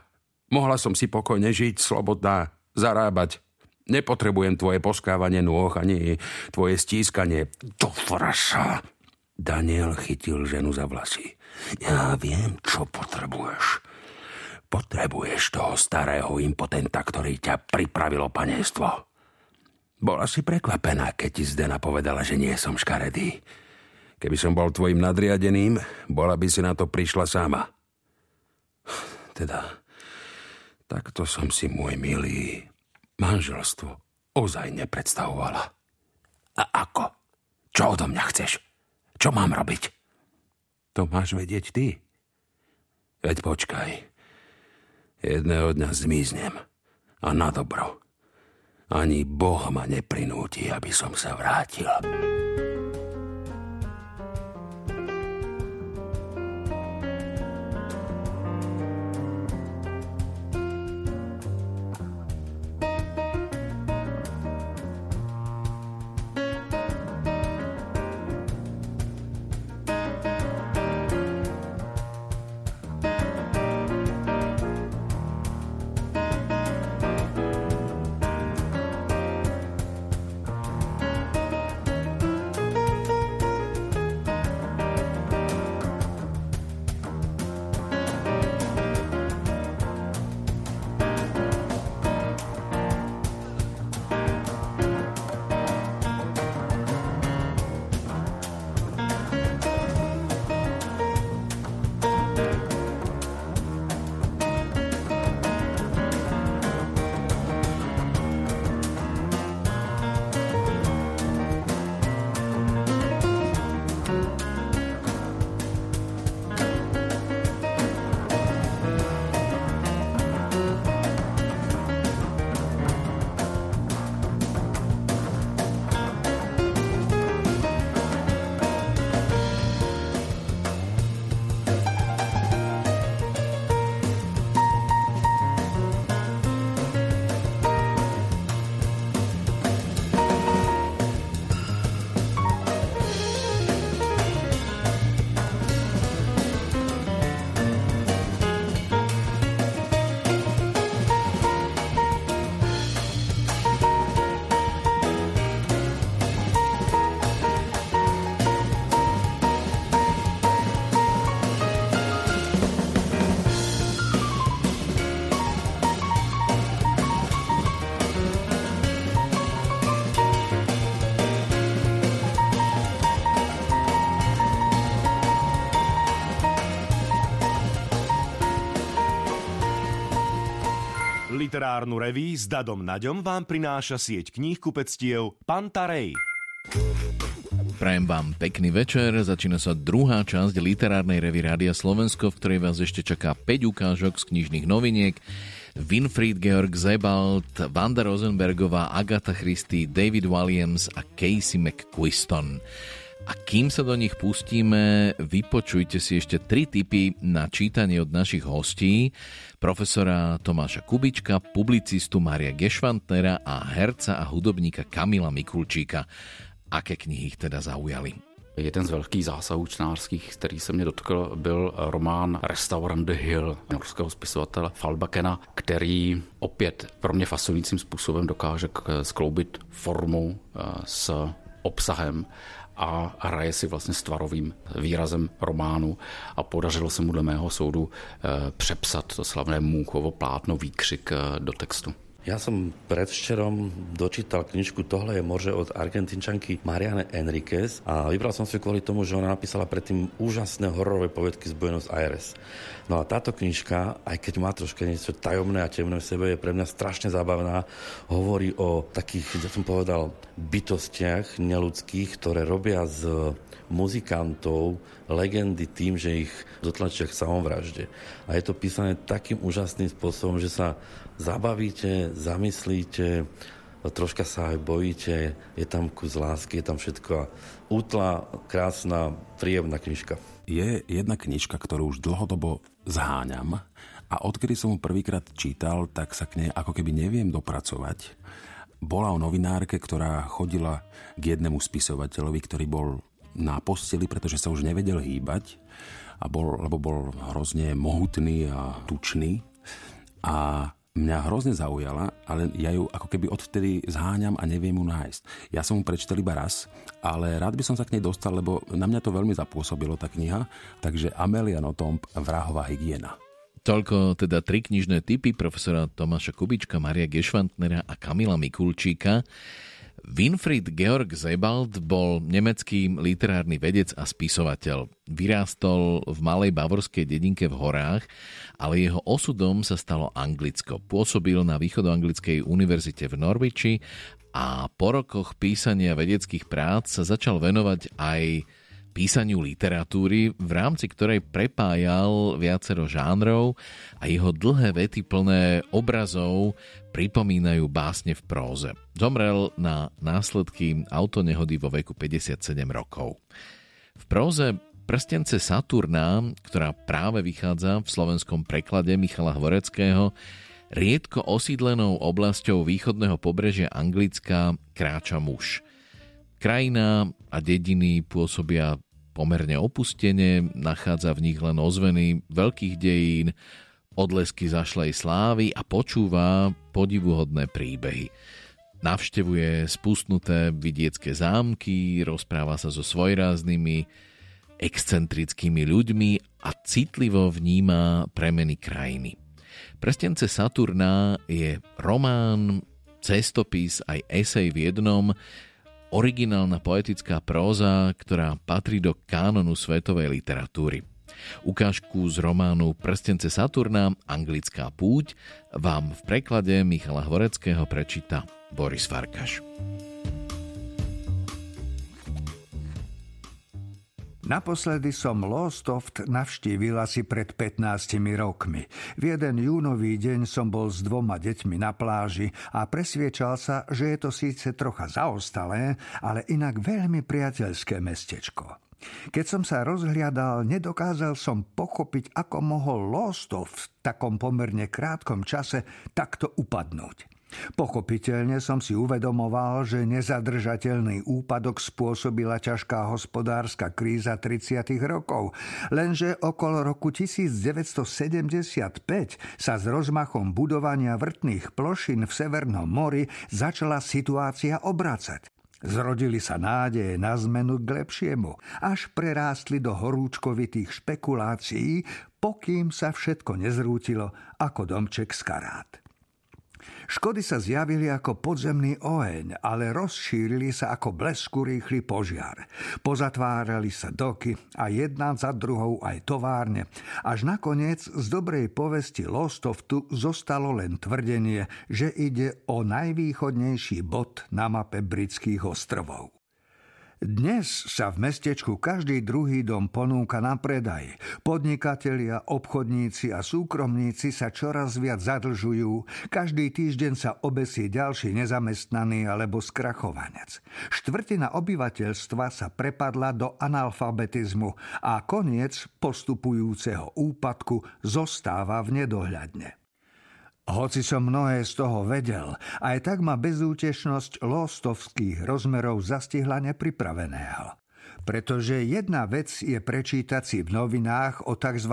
Mohla som si pokojne žiť, slobodná, zarábať. Nepotrebujem tvoje poskávanie nôh, ani tvoje stískanie. To fraša! Daniel chytil ženu za vlasy. Ja viem, čo potrebuješ. Potrebuješ toho starého impotenta, ktorý ťa pripravilo panenstvo. Bola si prekvapená, keď ti Zdena povedala, že nie som škaredý. Keby som bol tvojim nadriadeným, bola by si na to prišla sama. Teda, takto som si, môj milý, manželstvo ozaj nepredstavovala. A ako? Čo odo mňa chceš? Čo mám robiť? To máš vedieť ty. Veď počkaj. Jedného dňa zmiznem. A na dobro. Ani Boh ma neprinúti, aby som sa vrátil. Literárnu revue s Dadom Naďom vám prináša sieť kníhkupectiev Pantarej. Prajem vám pekný večer, začína sa druhá časť Literárnej revue Rádia Slovensko, v ktorej vás ešte čaká 5 ukážok z knižných noviniek. Winfried Georg Sebald, Vanda Rosenbergová, Agatha Christie, David Walliams a Casey McQuiston. A kým sa do nich pustíme, vypočujte si ešte 3 tipy na čítanie od našich hostí, profesora Tomáša Kubíčka, publicistu Mária Gešvantnera a herca a hudobníka Kamila Mikulčíka. Aké knihy ich teda zaujaly? Jeden z velkých zásahů čtenářských, který se mě dotkl, byl román Restaurant The Hill norského spisovatele Falbakena, který opět pro mě fascinujícím způsobem dokáže skloubit formu s obsahem a hraje si vlastně s tvarovým výrazem románu a podařilo se mu dle mého soudu přepsat to slavné Munchovo plátno Výkřik do textu. Ja som predvčerom dočítal knižku Tohle je moře od Argentínčanky Mariane Enriquez a vybral som si kvôli tomu, že ona napísala predtým úžasné hororové poviedky z Buenos Aires. No a táto knižka, aj keď má trošku niečo tajomné a temné v sebe, je pre mňa strašne zábavná. Hovorí o takých, ja som povedal, bytostiach neludských, ktoré robia z muzikantov legendy tým, že ich dotlačia k samovražde. A je to písané takým úžasným spôsobom, že sa zabavíte, zamyslíte, troška sa aj bojíte, je tam kus lásky, je tam všetko. Útla, krásna, príjemná knižka. Je jedna knižka, ktorú už dlhodobo zháňam a odkedy som ju prvýkrát čítal, tak sa k nej ako keby neviem dopracovať. Bola o novinárke, ktorá chodila k jednému spisovateľovi, ktorý bol na posteli, pretože sa už nevedel hýbať, lebo bol hrozne mohutný a tučný. A mňa hrozne zaujala, ale ja ju ako keby odtedy zháňam a neviem ju nájsť. Ja som ju prečítal iba raz, ale rád by som sa k nej dostal, lebo na mňa to veľmi zapôsobilo tá kniha. Takže Amélia Nothomb, Vrahová hygiena. Toľko teda 3 knižné tipy profesora Tomáša Kubíčka, Mária Gešvantnera a Kamila Mikulčíka. Winfried Georg Sebald bol nemecký literárny vedec a spisovateľ. Vyrástol v malej bavorskej dedinke v horách, ale jeho osudom sa stalo Anglicko. Pôsobil na Východoanglickej univerzite v Norwichi a po rokoch písania vedeckých prác sa začal venovať aj písaniu literatúry, v rámci ktorej prepájal viacero žánrov a jeho dlhé vety plné obrazov pripomínajú básne v próze. Zomrel na následky autonehody vo veku 57 rokov. V próze Prstence Saturna, ktorá práve vychádza v slovenskom preklade Michala Hvoreckého, riedko osídlenou oblasťou východného pobrežia Anglická kráča muž. Krajina a dediny pôsobia pomerne opustene, nachádza v nich len ozveny veľkých dejín, odlesky zašlej slávy a počúva podivuhodné príbehy. Navštevuje spustnuté vidiecké zámky, rozpráva sa so svojráznými, excentrickými ľuďmi a citlivo vníma premeny krajiny. Prstence Saturna je román, cestopis aj esej v jednom, originálna poetická próza, ktorá patrí do kánonu svetovej literatúry. Ukážku z románu Prstence Saturna, Anglická púť, vám v preklade Michala Hvoreckého prečíta Boris Farkaš. Naposledy som Lostoft navštívil asi pred 15 rokmi. V jeden júnový deň som bol s 2 deťmi na pláži a presviečal sa, že je to síce trocha zaostalé, ale inak veľmi priateľské mestečko. Keď som sa rozhliadal, nedokázal som pochopiť, ako mohol Lostoft v takom pomerne krátkom čase takto upadnúť. Pochopiteľne som si uvedomoval, že nezadržateľný úpadok spôsobila ťažká hospodárska kríza 30. rokov, lenže okolo roku 1975 sa s rozmachom budovania vrtných plošín v Severnom mori začala situácia obracať. Zrodili sa nádeje na zmenu k lepšiemu, až prerástli do horúčkovitých špekulácií, pokým sa všetko nezrútilo ako domček z karát. Škody sa zjavili ako podzemný oheň, ale rozšírili sa ako bleskurýchly požiar. Pozatvárali sa doky a jedna za druhou aj továrne. Až nakoniec z dobrej povesti Lostoftu zostalo len tvrdenie, že ide o najvýchodnejší bod na mape Britských ostrovov. Dnes sa v mestečku každý druhý dom ponúka na predaj. Podnikatelia, obchodníci a súkromníci sa čoraz viac zadlžujú. Každý týždeň sa obesí ďalší nezamestnaný alebo skrachovanec. Štvrtina obyvateľstva sa prepadla do analfabetizmu a koniec postupujúceho úpadku zostáva v nedohľadne. Hoci som mnohé z toho vedel, aj tak ma bezútešnosť lostovských rozmerov zastihla nepripraveného. Pretože jedna vec je prečítať si v novinách o tzv.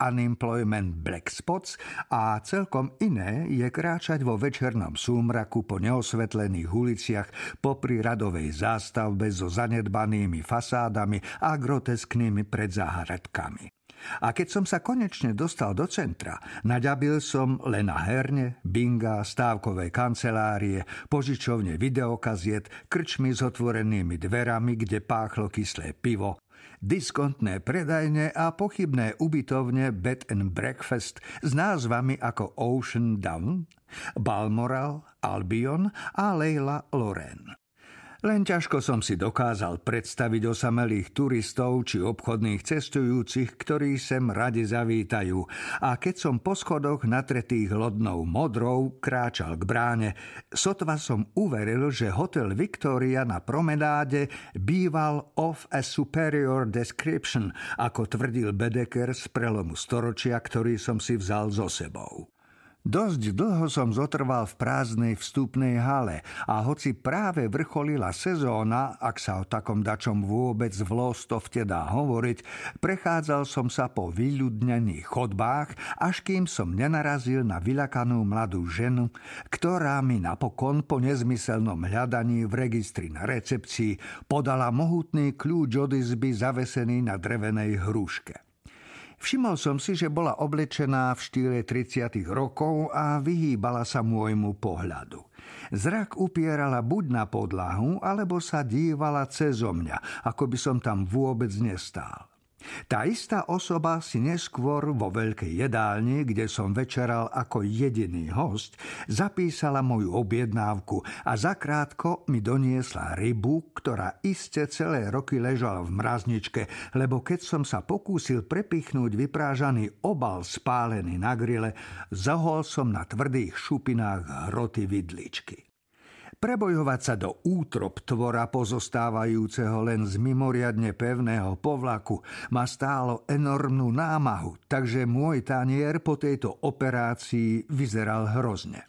Unemployment black spots a celkom iné je kráčať vo večernom súmraku po neosvetlených uliciach, popri radovej zástavbe so zanedbanými fasádami a grotesknými predzáhradkami. A keď som sa konečne dostal do centra, naďabil som len na herne, binga, stávkové kancelárie, požičovne videokaziet, krčmi s otvorenými dverami, kde páchlo kyslé pivo, diskontné predajne a pochybné ubytovne Bed and Breakfast s názvami ako Ocean Down, Balmoral, Albion a Leila Loren. Len ťažko som si dokázal predstaviť osamelých turistov či obchodných cestujúcich, ktorí sem radi zavítajú. A keď som po schodoch natretých lodnou modrou kráčal k bráne, sotva som uveril, že hotel Victoria na promenáde býval of a superior description, ako tvrdil Bedeker z prelomu storočia, ktorý som si vzal so sebou. Dosť dlho som zotrval v prázdnej vstupnej hale a hoci práve vrcholila sezóna, ak sa o takom dačom vôbec v Lostofte dá hovoriť, prechádzal som sa po vyľudnených chodbách, až kým som nenarazil na vyľakanú mladú ženu, ktorá mi napokon po nezmyselnom hľadaní v registri na recepcii podala mohutný kľúč od izby zavesený na drevenej hruške. Všimol som si, že bola oblečená v štýle 30. rokov a vyhýbala sa môjmu pohľadu. Zrak upierala buď na podlahu, alebo sa dívala cezo mňa, ako by som tam vôbec nestál. Tá istá osoba si neskôr vo veľkej jedálni, kde som večeral ako jediný hosť, zapísala moju objednávku a zakrátko mi doniesla rybu, ktorá iste celé roky ležala v mrazničke, lebo keď som sa pokúsil prepichnúť vyprážaný obal spálený na grille, zahol som na tvrdých šupinách hroty vidličky. Prebojovať sa do útrop tvora pozostávajúceho len z mimoriadne pevného povlaku ma stálo enormnú námahu, takže môj tanier po tejto operácii vyzeral hrozne.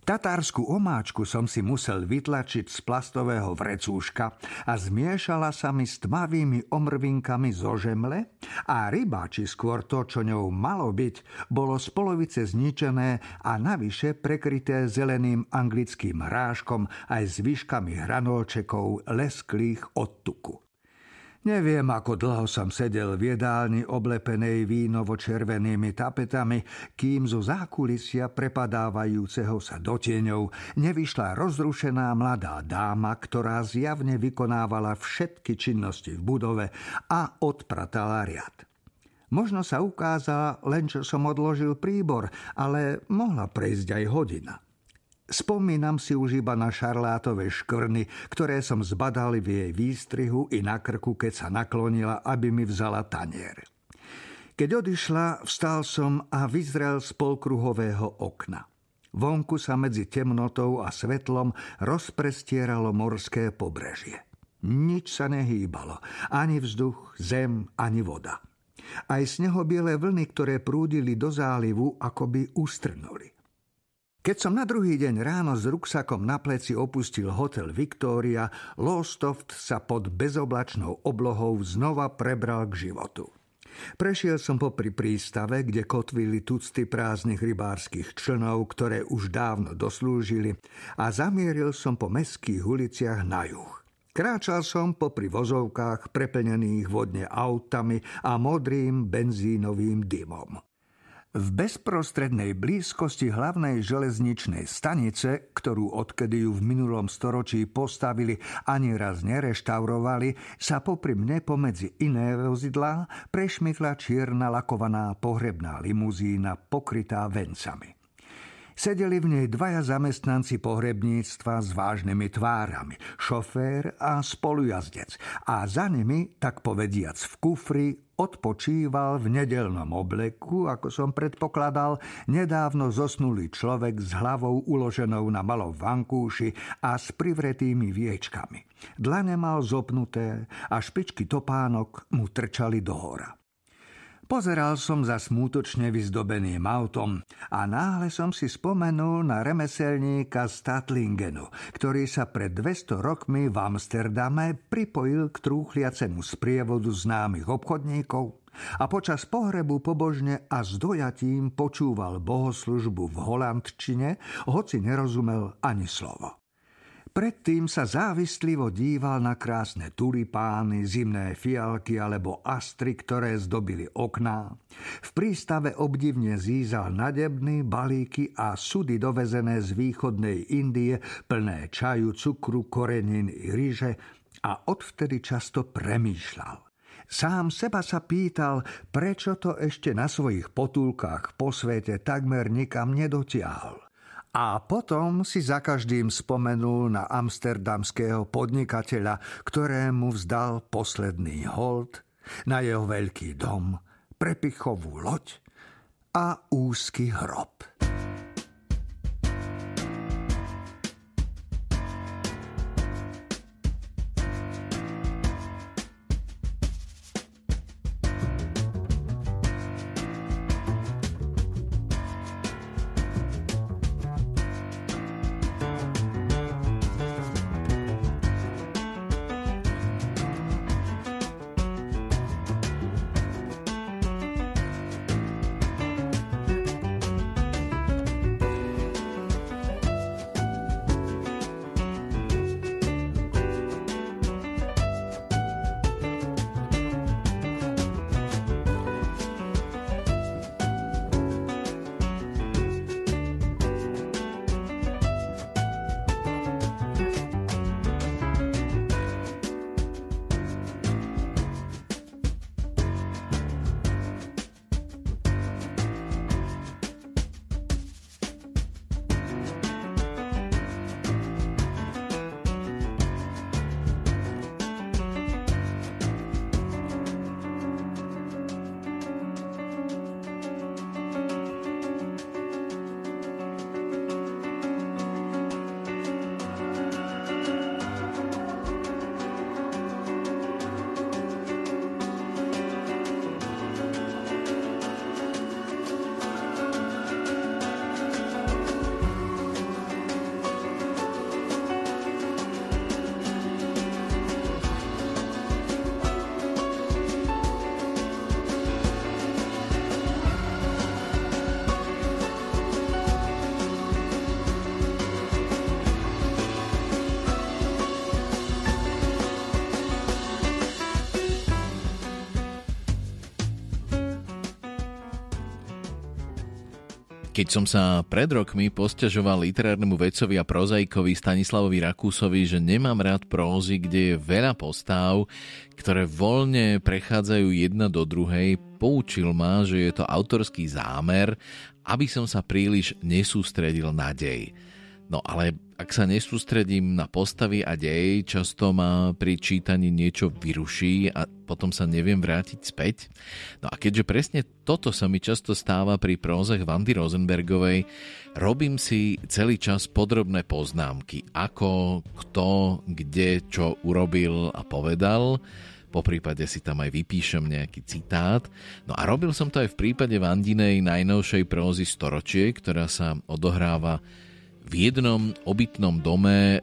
Tatársku omáčku som si musel vytlačiť z plastového vrecúška a zmiešala sa mi s tmavými omrvinkami zo žemle a ryba, či skôr to, čo ňou malo byť, bolo z polovice zničené a navyše prekryté zeleným anglickým hráškom aj s výškami hranolčekov lesklých od tuku. Neviem, ako dlho som sedel v jedálni oblepenej vínovo-červenými tapetami, kým zo zákulisia prepadávajúceho sa do tieňov nevyšla rozrušená mladá dáma, ktorá zjavne vykonávala všetky činnosti v budove a odpratala riad. Možno sa ukázala len, čo som odložil príbor, ale mohla prejsť aj hodina. Spomínam si už iba na šarlátové škvrny, ktoré som zbadal v jej výstrihu i na krku, keď sa naklonila, aby mi vzala tanier. Keď odišla, vstal som a vyzrel z polkruhového okna. Vonku sa medzi temnotou a svetlom rozprestieralo morské pobrežie. Nič sa nehýbalo, ani vzduch, zem, ani voda. Aj snehobiele vlny, ktoré prúdili do zálivu, akoby ustrnuli. Keď som na druhý deň ráno s ruksakom na pleci opustil hotel Victoria, Lostoft sa pod bezoblačnou oblohou znova prebral k životu. Prešiel som popri prístave, kde kotvili tucty prázdnych rybárskych člnov, ktoré už dávno doslúžili, a zamieril som po mestských uliciach na juh. Kráčal som popri vozovkách preplnených vodne autami a modrým benzínovým dymom. V bezprostrednej blízkosti hlavnej železničnej stanice, ktorú odkedy ju v minulom storočí postavili ani raz nereštaurovali, sa popri mne pomedzi iné vozidlá prešmykla čierna lakovaná pohrebná limuzína pokrytá vencami. Sedeli v nej dvaja zamestnanci pohrebníctva s vážnymi tvárami, šofér a spolujazdec, a za nimi, tak povediac v kufri, odpočíval v nedeľnom obleku, ako som predpokladal, nedávno zosnulý človek s hlavou uloženou na malom vankúši a s privretými viečkami. Dlane mal zopnuté a špičky topánok mu trčali dohora. Pozeral som za smútočne vyzdobeným autom a náhle som si spomenul na remeselníka z Tatlingenu, ktorý sa pred 200 rokmi v Amsterdame pripojil k trúchliacemu sprievodu známych obchodníkov a počas pohrebu pobožne a s dojatím počúval bohoslužbu v holandčine, hoci nerozumel ani slovo. Predtým sa závistlivo díval na krásne tulipány, zimné fialky alebo astry, ktoré zdobili okná. V prístave obdivne zízal nadebny, balíky a sudy dovezené z východnej Indie, plné čaju, cukru, korenín i ryže, a odvtedy často premýšľal. Sám seba sa pýtal, prečo to ešte na svojich potulkách po svete takmer nikam nedotiahol. A potom si za každým spomenul na amsterdamského podnikateľa, ktorému vzdal posledný hold, na jeho veľký dom, prepichovú loď a úzky hrob. Keď som sa pred rokmi posťažoval literárnemu vedcovi a prozaikovi Stanislavovi Rakúsovi, že nemám rád prózy, kde je veľa postáv, ktoré voľne prechádzajú jedna do druhej, poučil ma, že je to autorský zámer, aby som sa príliš nesústredil na dej. No ale ak sa nesústredím na postavy a dej, často ma pri čítaní niečo vyruší a potom sa neviem vrátiť späť. No a keďže presne toto sa mi často stáva pri prózach Vandy Rosenbergovej, robím si celý čas podrobné poznámky, ako, kto, kde, čo urobil a povedal. Poprípade si tam aj vypíšem nejaký citát. No a robil som to aj v prípade Vandinej najnovšej prózy Storočie, ktorá sa odohráva v jednom obytnom dome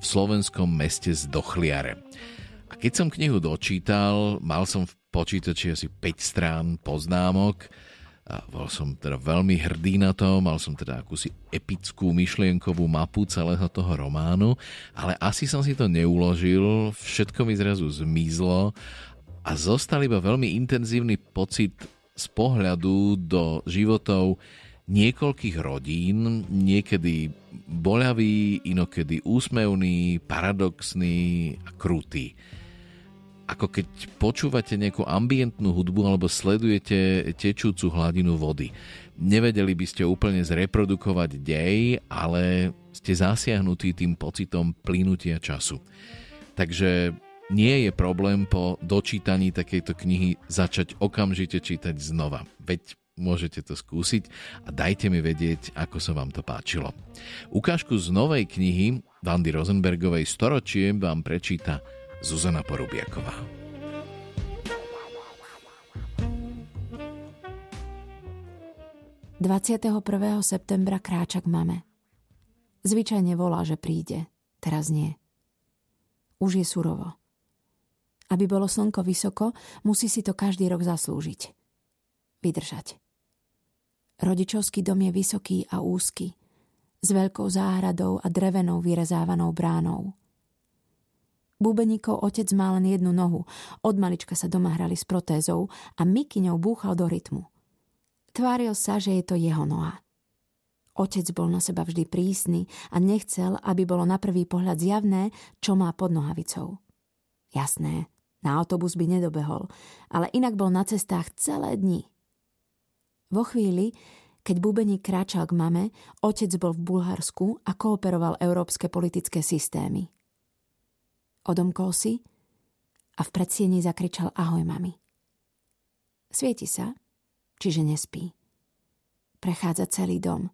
v slovenskom meste Zdochliare. A keď som knihu dočítal, mal som v počítači asi 5 strán poznámok a bol som teda veľmi hrdý na to, mal som teda akúsi epickú myšlienkovú mapu celého toho románu, ale asi som si to neuložil, všetko mi zrazu zmizlo a zostal iba veľmi intenzívny pocit z pohľadu do životov niekoľkých rodín, niekedy boľavý, inokedy úsmevný, paradoxný a krutý. Ako keď počúvate nejakú ambientnú hudbu alebo sledujete tečúcu hladinu vody. Nevedeli by ste úplne zreprodukovať dej, ale ste zasiahnutí tým pocitom plynutia času. Takže nie je problém po dočítaní takejto knihy začať okamžite čítať znova. Veď môžete to skúsiť a dajte mi vedieť, ako sa vám to páčilo. Ukážku z novej knihy Vandy Rosenbergovej Storočie vám prečíta Zuzana Porubiaková. "21. septembra kráča k mame. Zvyčajne volá, že príde. Teraz nie. Už je surovo. Aby bolo slnko vysoko, musí si to každý rok zaslúžiť. Vydržať. Rodičovský dom je vysoký a úzky, s veľkou záhradou a drevenou vyrezávanou bránou. Bubeníkov otec má len jednu nohu, od malička sa doma hrali s protézou a Mikyňou búchal do rytmu. Tváril sa, že je to jeho noha. Otec bol na seba vždy prísny a nechcel, aby bolo na prvý pohľad zjavné, čo má pod nohavicou. Jasné, na autobus by nedobehol, ale inak bol na cestách celé dni. Vo chvíli, keď bubeník kráčal k mame, otec bol v Bulharsku a kooperoval európske politické systémy. Odomkol si a v predsieni zakričal ahoj mami. Svieti sa, čiže nespí. Prechádza celý dom.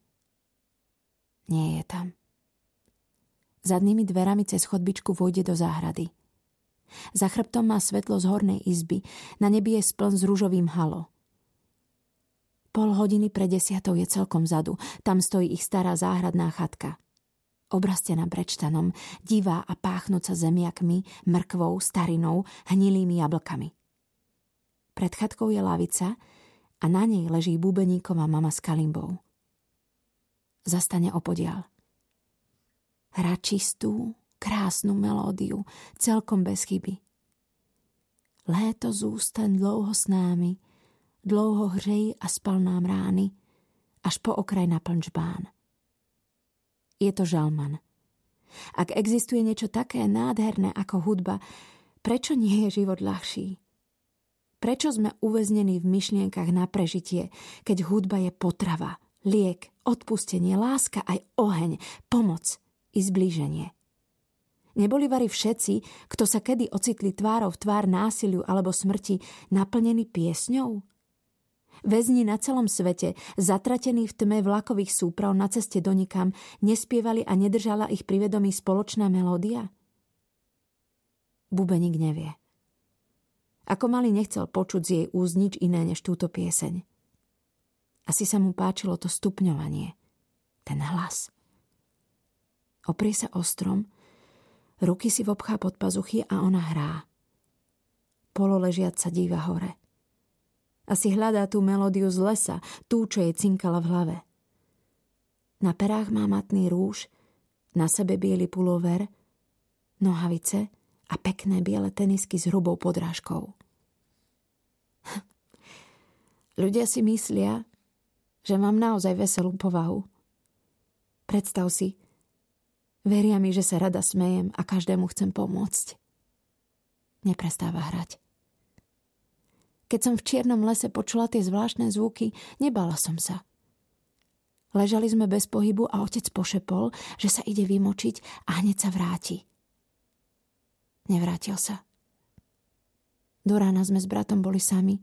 Nie je tam. Zadnými dverami cez chodbičku vôjde do záhrady. Za chrbtom má svetlo z hornej izby, na nebi je spln s ružovým halo. 9:30 je celkom vzadu, tam stojí ich stará záhradná chatka. Obrastená brečtanom, divá a páchnúca zemiakmi, mrkvou, starinou, hnilými jablkami. Pred chatkou je lavica a na nej leží bubeníková mama s kalimbou. Zastane opodiaľ. Hrá čistú, krásnu melódiu, celkom bez chyby. Léto zústaň dlouho s námi, dlouho hřej a spal nám rány, až po okraj naplň žbán. Je to žalman. Ak existuje niečo také nádherné ako hudba, prečo nie je život ľahší? Prečo sme uväznení v myšlienkach na prežitie, keď hudba je potrava, liek, odpustenie, láska, aj oheň, pomoc i zblíženie? Neboli vari všetci, kto sa kedy ocitli tvárov v tvár násiliu alebo smrti, naplnení piesňou? Väzni na celom svete, zatratení v tme vlakových súprav na ceste donikam, nespievali a nedržala ich pri vedomí spoločná melódia? Bubeník nevie. Ako mali nechcel počuť z jej úst nič iné než túto pieseň. Asi sa mu páčilo to stupňovanie, ten hlas. Oprie sa o strom, ruky si vopchá pod pazuchy a ona hrá. Pololežiac sa díva hore. Asi hľadá tú melódiu z lesa, tú, čo jej cinkala v hlave. Na perách má matný rúž, na sebe biely pulover, nohavice a pekné biele tenisky s hrubou podrážkou. Ľudia si myslia, že mám naozaj veselú povahu. Predstav si, veria mi, že sa rada smejem a každému chcem pomôcť. Neprestáva hrať. Keď som v čiernom lese počula tie zvláštne zvuky, nebala som sa. Ležali sme bez pohybu a otec pošepol, že sa ide vymočiť a hneď sa vráti. Nevrátil sa. Do rána sme s bratom boli sami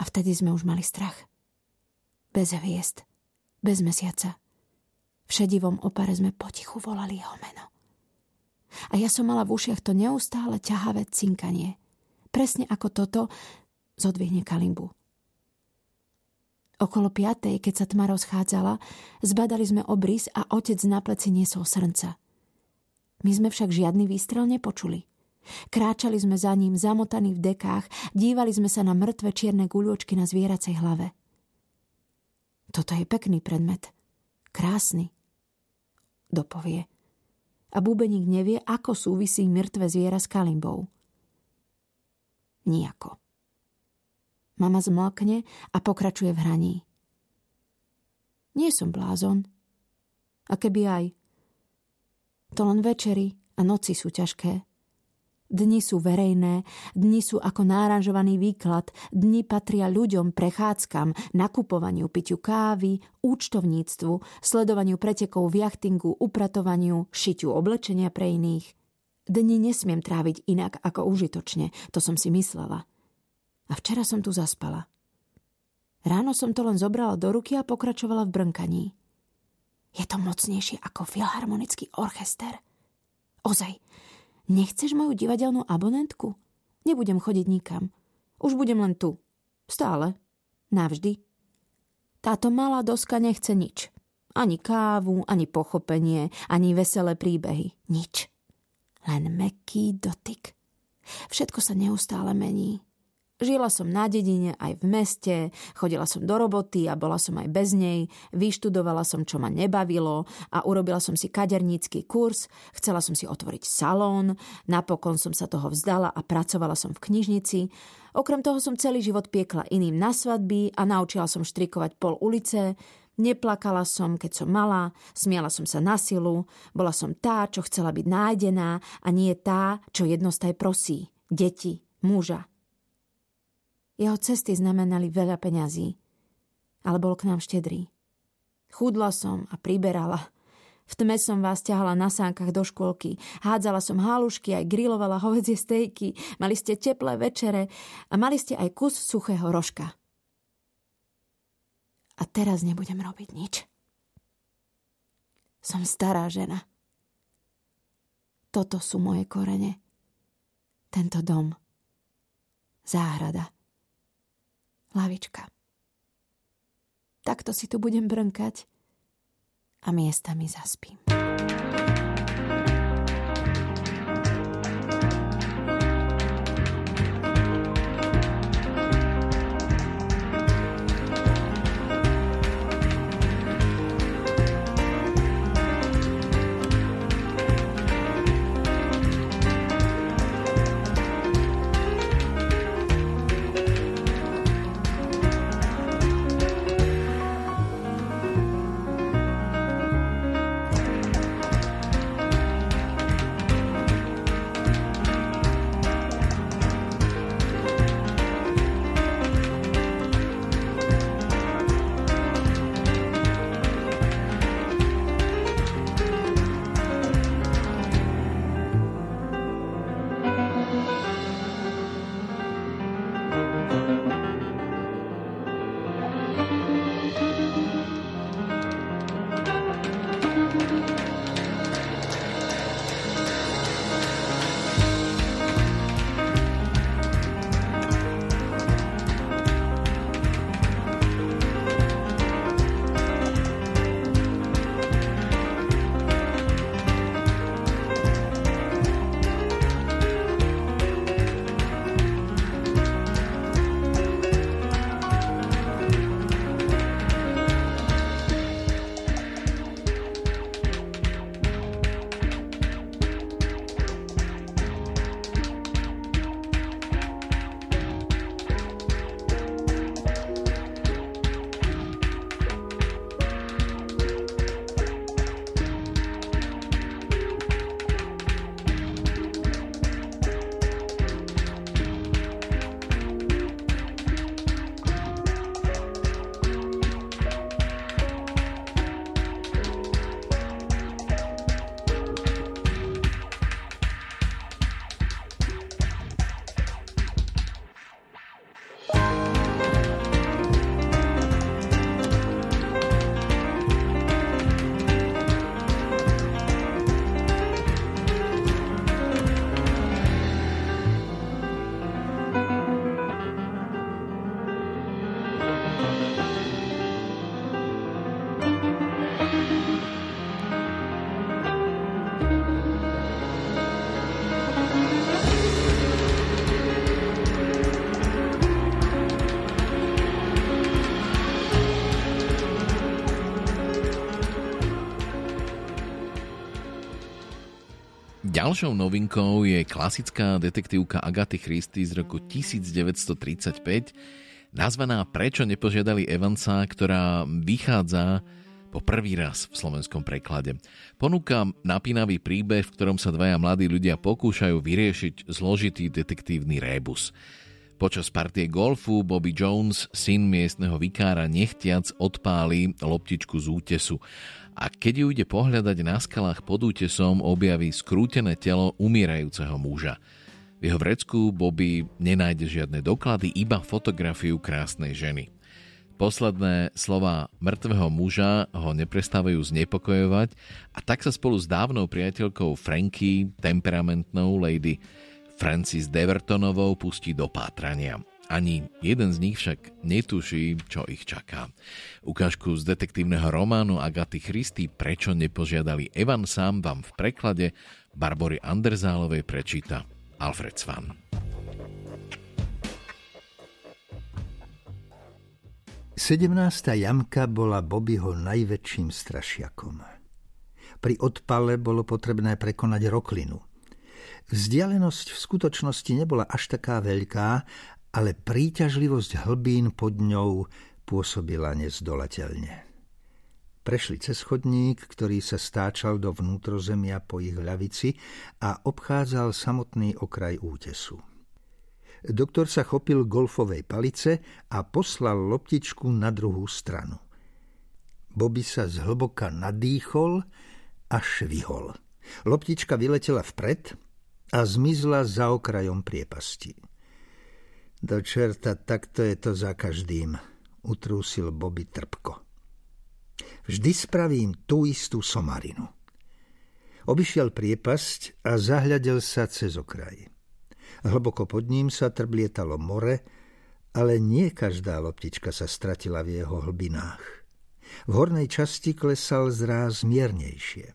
a vtedy sme už mali strach. Bez hviezd, bez mesiaca. V šedivom opare sme potichu volali jeho meno. A ja som mala v ušiach to neustále ťahavé cinkanie. Presne ako toto, zodvihne kalimbu. Okolo 5:00, keď sa tma rozchádzala, zbadali sme obrys a otec na pleci niesol srnca. My sme však žiadny výstrel nepočuli. Kráčali sme za ním, zamotaní v dekách, dívali sme sa na mŕtve čierne guľočky na zvieracej hlave. Toto je pekný predmet. Krásny. Dopovie. A bubeník nevie, ako súvisí mŕtve zviera s kalimbou. Nijako. Mama zmlkne a pokračuje v hraní. Nie som blázon. A keby aj. To len večery a noci sú ťažké. Dni sú verejné, dni sú ako náranžovaný výklad, dni patria ľuďom, prechádzkam, nakupovaniu, pitiu kávy, účtovníctvu, sledovaniu pretekov v jachtingu, upratovaniu, šitiu oblečenia pre iných. Dni nesmiem tráviť inak ako užitočne, to som si myslela. A včera som tu zaspala. Ráno som to len zobrala do ruky a pokračovala v brnkaní. Je to mocnejšie ako filharmonický orchester. Ozaj, nechceš moju divadelnú abonentku? Nebudem chodiť nikam. Už budem len tu. Stále. Navždy. Táto malá doska nechce nič. Ani kávu, ani pochopenie, ani veselé príbehy. Nič. Len mäkký dotyk. Všetko sa neustále mení. Žila som na dedine aj v meste, chodila som do roboty a bola som aj bez nej, vyštudovala som, čo ma nebavilo a urobila som si kadernícky kurz, chcela som si otvoriť salón, napokon som sa toho vzdala a pracovala som v knižnici. Okrem toho som celý život piekla iným na svadby a naučila som štrikovať pol ulice, neplakala som, keď som mala, smiala som sa na silu, bola som tá, čo chcela byť nájdená a nie tá, čo jednostaj prosí, deti, muža. Jeho cesty znamenali veľa peňazí, ale bol k nám štedrý. Chudla som a priberala. V tme som vás ťahala na sánkach do škôlky. Hádzala som halušky, aj grilovala hovedzie stejky. Mali ste teplé večere a mali ste aj kus suchého rožka. A teraz nebudem robiť nič. Som stará žena. Toto sú moje korene. Tento dom. Záhrada. Lavička. Takto si tu budem brnkať a miestami zaspím. Ďalšou novinkou je klasická detektívka Agathy Christie z roku 1935 nazvaná Prečo nepožiadali Evansa, ktorá vychádza po prvý raz v slovenskom preklade. Ponúkam napínavý príbeh, v ktorom sa dvaja mladí ľudia pokúšajú vyriešiť zložitý detektívny rébus. Počas partie golfu Bobby Jones, syn miestneho vikára, nechtiac odpáli loptičku z útesu. A keď ju ide pohľadať na skalách pod útesom, objaví skrútené telo umierajúceho muža. V jeho vrecku Bobby nenájde žiadne doklady, iba fotografiu krásnej ženy. Posledné slová mŕtvého muža ho neprestávajú znepokojovať a tak sa spolu s dávnou priateľkou Frankie, temperamentnou lady Francis Devertonovou, pustí do pátrania. Ani jeden z nich však netuší, čo ich čaká. Ukážku z detektívneho románu Agathy Christie Prečo nepožiadali Evansa vám v preklade Barbory Anderzálovej prečíta Alfred Svan. Sedemnásta jamka bola Bobbyho najväčším strašiakom. Pri odpale bolo potrebné prekonať roklinu. Vzdialenosť v skutočnosti nebola až taká veľká, ale príťažlivosť hlbín pod ňou pôsobila nezdolateľne. Prešli cez chodník, ktorý sa stáčal do vnútrozemia po ich ľavici a obchádzal samotný okraj útesu. Doktor sa chopil golfovej palice a poslal loptičku na druhú stranu. Bobby sa zhlboka nadýchol a švihol. Loptička vyletela vpred a zmizla za okrajom priepasti. Do čerta, takto je to za každým, utrúsil Bobby trpko. Vždy spravím tú istú somarinu. Obišiel priepasť a zahľadel sa cez okraj. Hlboko pod ním sa trblietalo more, ale nie každá loptička sa stratila v jeho hlbinách. V hornej časti klesal zráz miernejšie.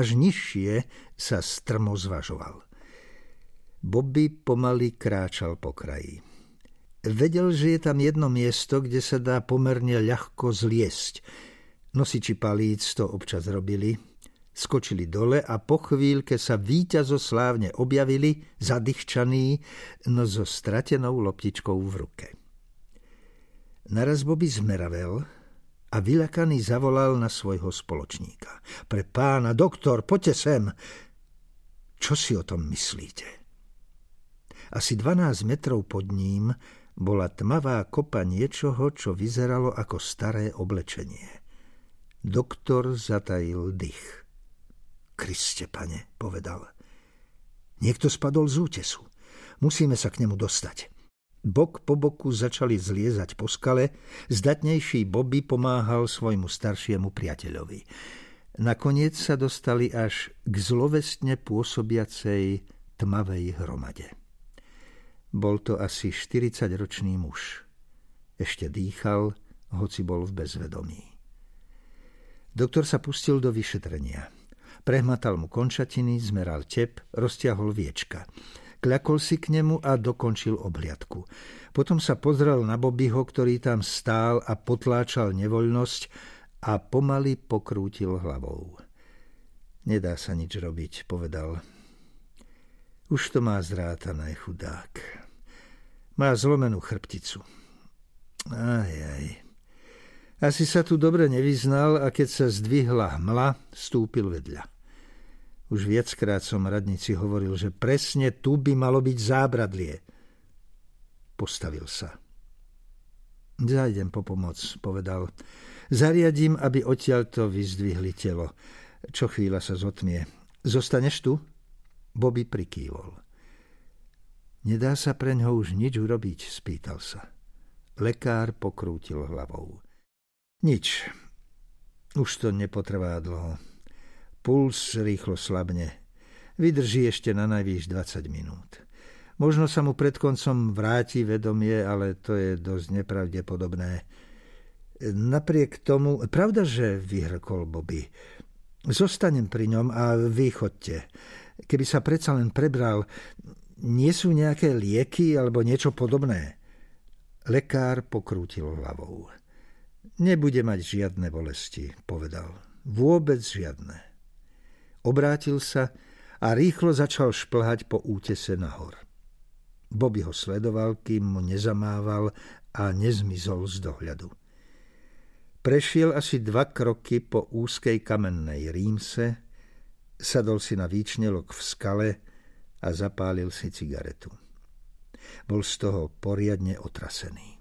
Až nižšie sa strmo zvažoval. Bobby pomaly kráčal po kraji. Vedel, že je tam jedno miesto, kde sa dá pomerne ľahko zliesť. Nosiči palíc to občas robili. Skočili dole a po chvíľke sa víťazoslávne objavili, zadýchčaní, no so stratenou loptičkou v ruke. Naraz Bobby zmeravel a vyľakaný zavolal na svojho spoločníka. Pre pána, doktor, poďte sem! Čo si o tom myslíte? Asi 12 metrov pod ním bola tmavá kopa niečoho, čo vyzeralo ako staré oblečenie. Doktor zatajil dych. Kriste, pane, povedal. Niekto spadol z útesu. Musíme sa k nemu dostať. Bok po boku začali zliezať po skale. Zdatnejší Bobby pomáhal svojmu staršiemu priateľovi. Nakoniec sa dostali až k zlovestne pôsobiacej tmavej hromade. Bol to asi 40-ročný muž. Ešte dýchal, hoci bol v bezvedomí. Doktor sa pustil do vyšetrenia. Prehmatal mu končatiny, zmeral tep, roztiahol viečka. Kľakol si k nemu a dokončil obhliadku. Potom sa pozrel na Bobbyho, ktorý tam stál a potláčal nevoľnosť a pomaly pokrútil hlavou. Nedá sa nič robiť, povedal. Už to má zrátané, chudák. Má zlomenú chrbticu. Ajaj. Asi sa tu dobre nevyznal a keď sa zdvihla hmla, stúpil vedľa. Už viackrát som radnici hovoril, že presne tu by malo byť zábradlie. Postavil sa. Zájdem po pomoc, povedal. Zariadím, aby odtiaľto vyzdvihli telo. Čo chvíľa sa zotmie. Zostaneš tu? Bobby prikývol. Nedá sa preňho už nič urobiť, spýtal sa. Lekár pokrútil hlavou. Nič. Už to nepotrvá dlho. Puls rýchlo slabne. Vydrží ešte na najvýš 20 minút. Možno sa mu pred koncom vráti vedomie, ale to je dosť nepravdepodobné. Napriek tomu... Pravda, že vyhrkol Bobby. Zostanem pri ňom a vy chodte. Keby sa predsa len prebral, nie sú nejaké lieky alebo niečo podobné? Lekár pokrútil hlavou. Nebude mať žiadne bolesti, povedal. Vôbec žiadne. Obrátil sa a rýchlo začal šplhať po útese nahor. Bobby ho sledoval, kým mu nezamával a nezmizol z dohľadu. Prešiel asi 2 kroky po úzkej kamennej rýmse, sadol si na výčnelok v skale a zapálil si cigaretu. Bol z toho poriadne otrasený.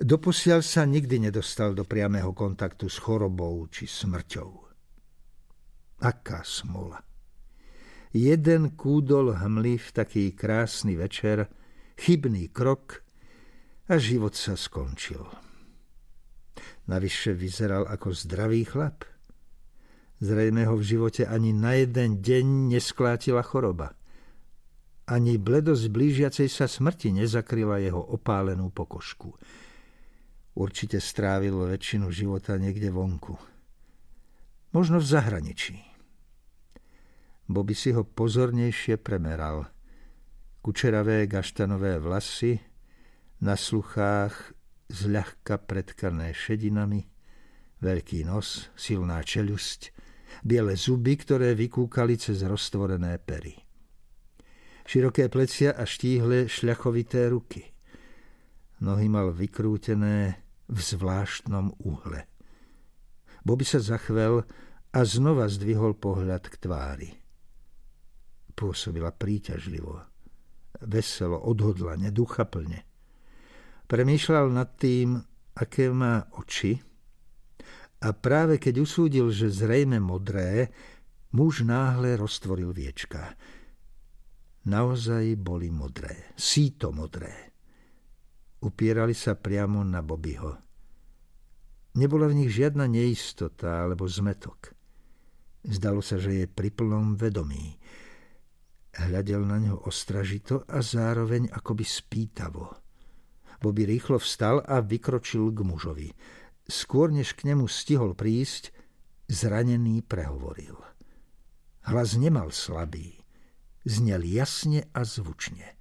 Doposiaľ sa nikdy nedostal do priamého kontaktu s chorobou či smrťou. Aká smola! Jeden kúdol hmly v taký krásny večer, chybný krok a život sa skončil. Navyše vyzeral ako zdravý chlap. Zrejme ho v živote ani na jeden deň nesklátila choroba. Ani bledosť blížiacej sa smrti nezakryla jeho opálenú pokožku. Určite strávil väčšinu života niekde vonku. Možno v zahraničí. Bobby si ho pozornejšie premeral. Kučeravé gaštanové vlasy, na sluchách zľahka pretkané šedinami, veľký nos, silná čeľusť, biele zuby, ktoré vykúkali cez roztvorené pery. Široké plecia a štíhle šľachovité ruky. Nohy mal vykrútené v zvláštnom uhle. Bobby sa zachvel a znova zdvihol pohľad k tvári. Pôsobila príťažlivo, veselo, odhodlane, duchaplne. Premýšľal nad tým, aké má oči, a práve keď usúdil, že zrejme modré, muž náhle roztvoril viečka. Naozaj boli modré, síto modré. Upierali sa priamo na Bobbyho. Nebola v nich žiadna neistota alebo zmetok. Zdalo sa, že je pri plnom vedomí. Hľadel na ňo ostražito a zároveň akoby spýtavo. Bobby rýchlo vstal a vykročil k mužovi. Skôr, než k nemu stihol prísť, zranený prehovoril. Hlas nemal slabý. Znel jasne a zvučne.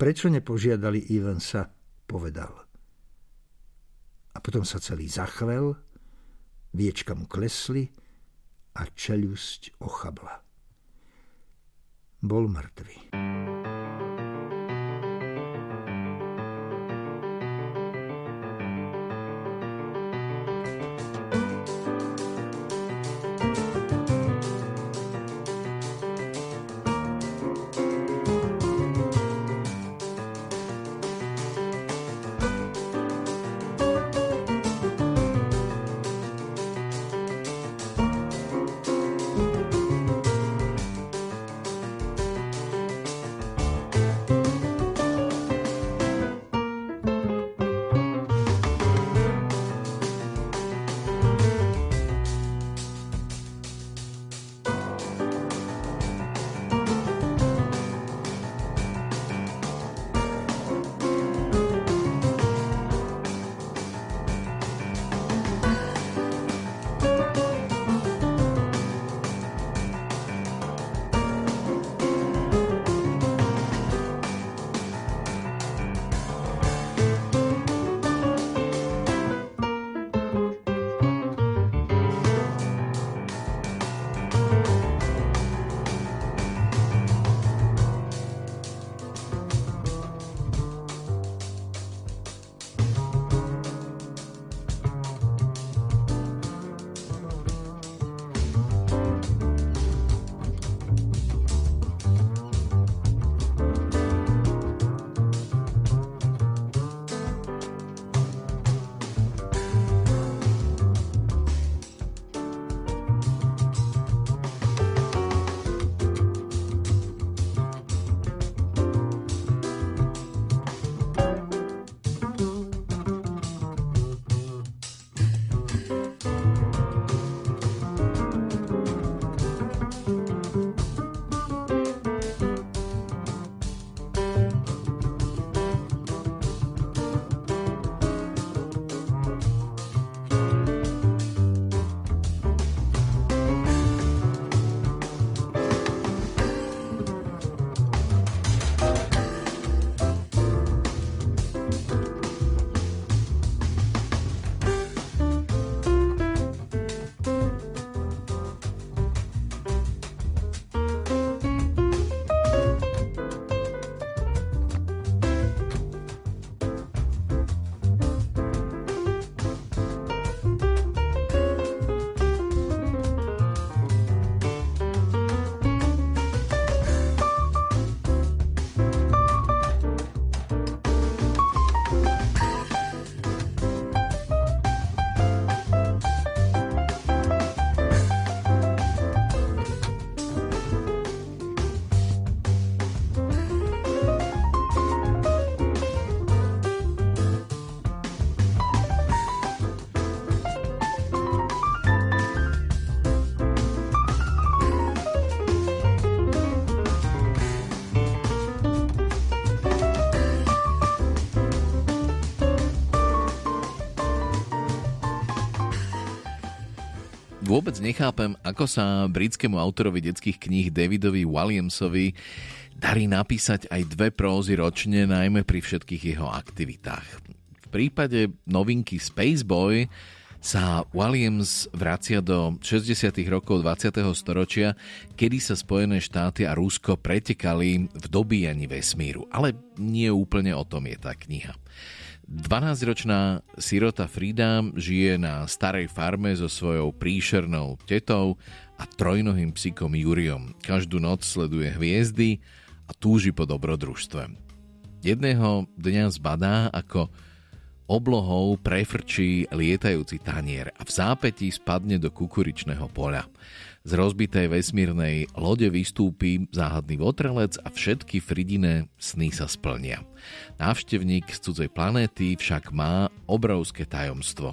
Prečo nepožiadali Evansa, povedal. A potom sa celý zachvel, viečka mu klesli a čeľusť ochabla. Bol mŕtvy. Vôbec nechápem, ako sa britskému autorovi detských kníh Davidovi Williamsovi darí napísať aj 2 prózy ročne, najmä pri všetkých jeho aktivitách. V prípade novinky Spaceboy sa Williams vracia do 60. rokov 20. storočia, kedy sa Spojené štáty a Rusko pretekali v dobíjaní vesmíru. Ale nie úplne o tom je tá kniha. 12-ročná sirota Frida žije na starej farme so svojou príšernou tetou a trojnohým psíkom Juriom. Každú noc sleduje hviezdy a túži po dobrodružstve. Jedného dňa zbadá, ako oblohou prefrčí lietajúci tanier a v zápätí spadne do kukuričného poľa. Z rozbitej vesmírnej lode vystúpi záhadný votrelec a všetky Fridine sny sa splnia. Návštevník z cudzej planéty však má obrovské tajomstvo.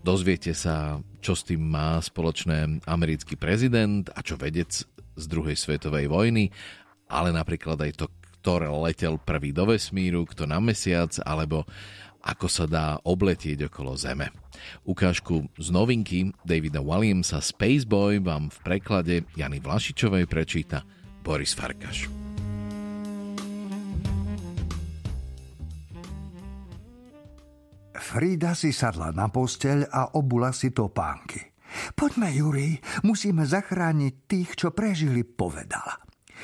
Dozviete sa, čo s tým má spoločné americký prezident a čo vedec z druhej svetovej vojny, ale napríklad aj to, kto letel prvý do vesmíru, kto na mesiac, alebo ako sa dá obletieť okolo Zeme. Ukážku z novinky Davida Williamsa Spaceboy vám v preklade Jany Vlašičovej prečíta Boris Farkaš. Frida si sadla na posteľ a obula si topánky. Poďme, Juri, musíme zachrániť tých, čo prežili, povedala.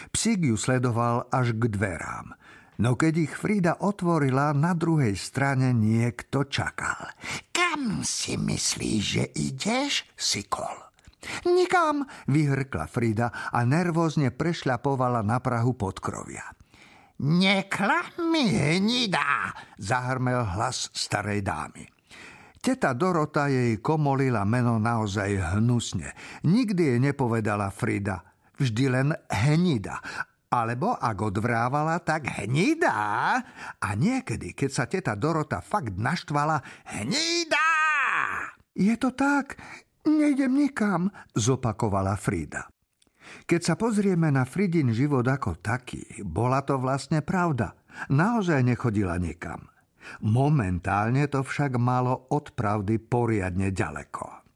Psík ju sledoval až k dverám. No keď ich Frida otvorila, na druhej strane niekto čakal. Kam si myslíš, že ideš, sykol? Nikam, vyhrkla Frida a nervózne prešľapovala na prahu podkrovia. Neklami, hnidá, zahrmel hlas starej dámy. Teta Dorota jej komolila meno naozaj hnusne. Nikdy jej nepovedala Frida, vždy len hnida. Alebo ak odvrávala, tak hnidá. A niekedy, keď sa teta Dorota fakt naštvala, hnidá! Je to tak, nejdem nikam, zopakovala Frida. Keď sa pozrieme na Fridin život ako taký, bola to vlastne pravda. Naozaj nechodila nikam. Momentálne to však malo od pravdy poriadne ďaleko.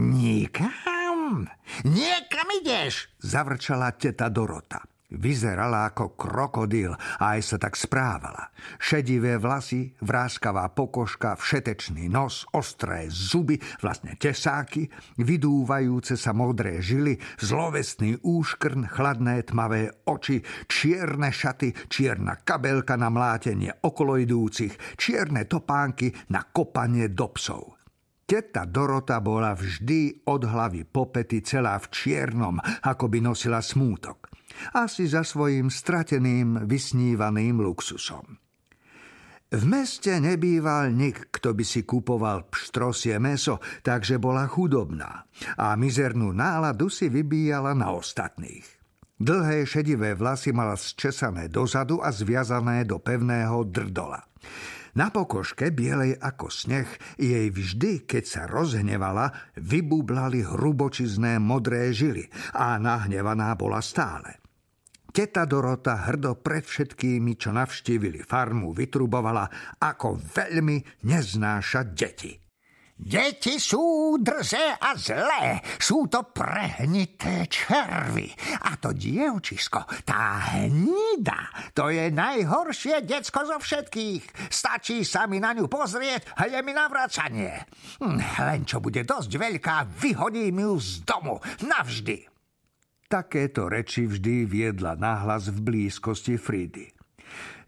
Nikam? Niekam ideš, zavrčala teta Dorota. Vyzerala ako krokodil a aj sa tak správala. Šedivé vlasy, vráskavá pokožka, všetečný nos, ostré zuby, vlastne tesáky, vydúvajúce sa modré žily, zlovestný úškrn, chladné tmavé oči, čierne šaty, čierna kabelka na mlátenie okoloidúcich, čierne topánky na kopanie do psov. Teta Dorota bola vždy od hlavy po pety celá v čiernom, ako by nosila smútok. Asi za svojím strateným, vysnívaným luxusom. V meste nebýval nik, kto by si kupoval pštrosie mäso, takže bola chudobná a mizernú náladu si vybíjala na ostatných. Dlhé šedivé vlasy mala zčesané dozadu a zviazané do pevného drdola. Na pokožke, bielej ako sneh, jej vždy, keď sa rozhnevala, vybublali hrubočizné modré žily a nahnevaná bola stále. Teta Dorota hrdo pred všetkými, čo navštívili farmu, vytrubovala, ako veľmi neznáša deti. Deti sú drze a zlé, sú to prehnité červy. A to dievčisko, tá hnida, to je najhoršie decko zo všetkých. Stačí sa mi na ňu pozrieť a je mi navracanie. Len čo bude dosť veľká, vyhodím ju z domu, navždy. Takéto reči vždy viedla nahlas v blízkosti Fridy.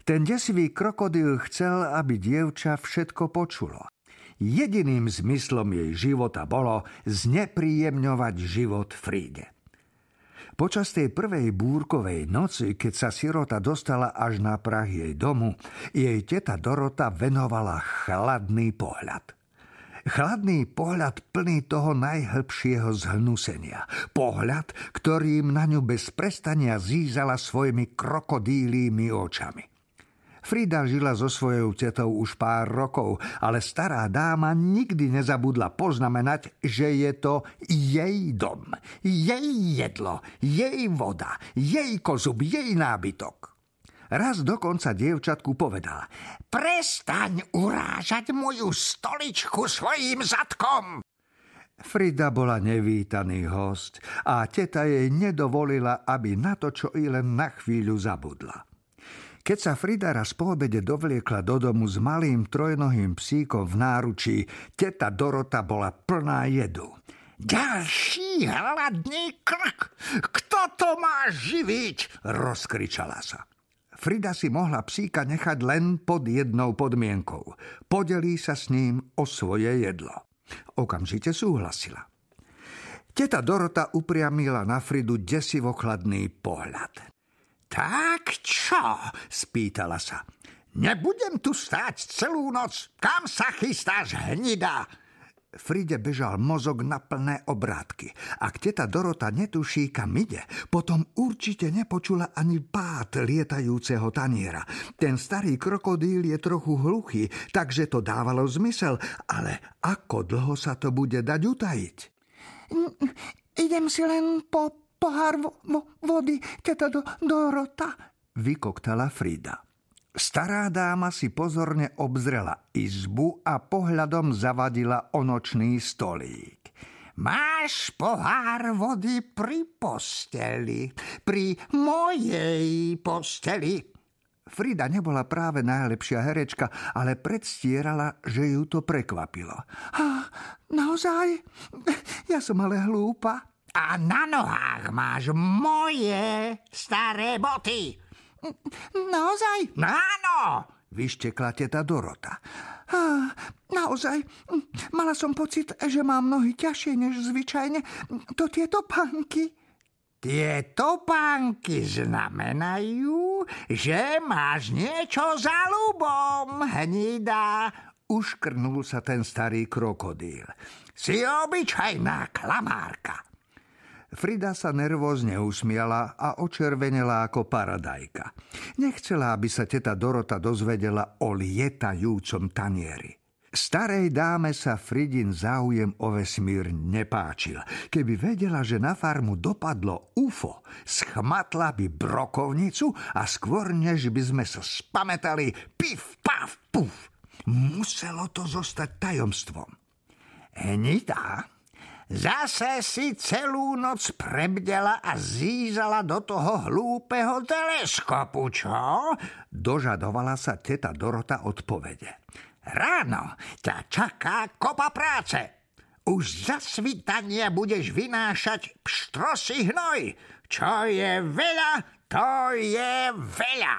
Ten desivý krokodil chcel, aby dievča všetko počulo. Jediným zmyslom jej života bolo znepríjemňovať život Fríde. Počas tej prvej búrkovej noci, keď sa sirota dostala až na prah jej domu, jej teta Dorota venovala chladný pohľad. Chladný pohľad plný toho najhlbšieho zhnusenia. Pohľad, ktorým na ňu bez prestania zízala svojimi krokodílými očami. Frida žila so svojou tetou už pár rokov, ale stará dáma nikdy nezabudla poznamenať, že je to jej dom, jej jedlo, jej voda, jej kozub, jej nábytok. Raz dokonca dievčatku povedala: Prestaň urážať moju stoličku svojím zadkom! Frida bola nevítaný host a teta jej nedovolila, aby na to, čo i len na chvíľu zabudla. Keď sa Frida raz po obede dovliekla do domu s malým trojnohým psíkom v náručí, teta Dorota bola plná jedu. Ďalší hladný krk! Kto to má živiť? Rozkričala sa. Frida si mohla psíka nechať len pod jednou podmienkou. Podelí sa s ním o svoje jedlo. Okamžite súhlasila. Teta Dorota upriamila na Fridu desivokladný pohľad. Tak čo? Spýtala sa. Nebudem tu stáť celú noc. Kam sa chystáš, hnida? Fride bežal mozog na plné obrátky. Ak teta Dorota netuší, kam ide, potom určite nepočula ani pád lietajúceho taniera. Ten starý krokodíl je trochu hluchý, takže to dávalo zmysel, ale ako dlho sa to bude dať utajiť? Idem si len po pohár vody, teta Dorota, vykoktala Frida. Stará dáma si pozorne obzrela izbu a pohľadom zavadila o nočný stolík. Máš pohár vody pri posteli, pri mojej posteli. Frida nebola práve najlepšia herečka, ale predstierala, že ju to prekvapilo. Naozaj? Ja som ale hlúpa. A na nohách máš moje staré boty. Naozaj? Áno, vyštekla teta Dorota. Naozaj, mala som pocit, že mám nohy ťažšie než zvyčajne. To tie topánky. Tie topánky znamenajú, že máš niečo za ľubom, hnida. Uškrnul sa ten starý krokodíl. Si obyčajná klamárka. Frida sa nervózne usmiala a očervenela ako paradajka. Nechcela, aby sa teta Dorota dozvedela o lietajúcom tanieri. Starej dáme sa Fridin záujem o vesmír nepáčil. Keby vedela, že na farmu dopadlo UFO, schmatla by brokovnicu a skôr, než by sme sa spamätali, pif, paf, puf. Muselo to zostať tajomstvom. Hnitá. Zase si celú noc prebdela a zízala do toho hlúpeho teleskopu, čo? Dožadovala sa teta Dorota odpovede. Ráno ťa čaká kopa práce. Už za svitania budeš vynášať pštrosí hnoj. Čo je veľa, to je veľa.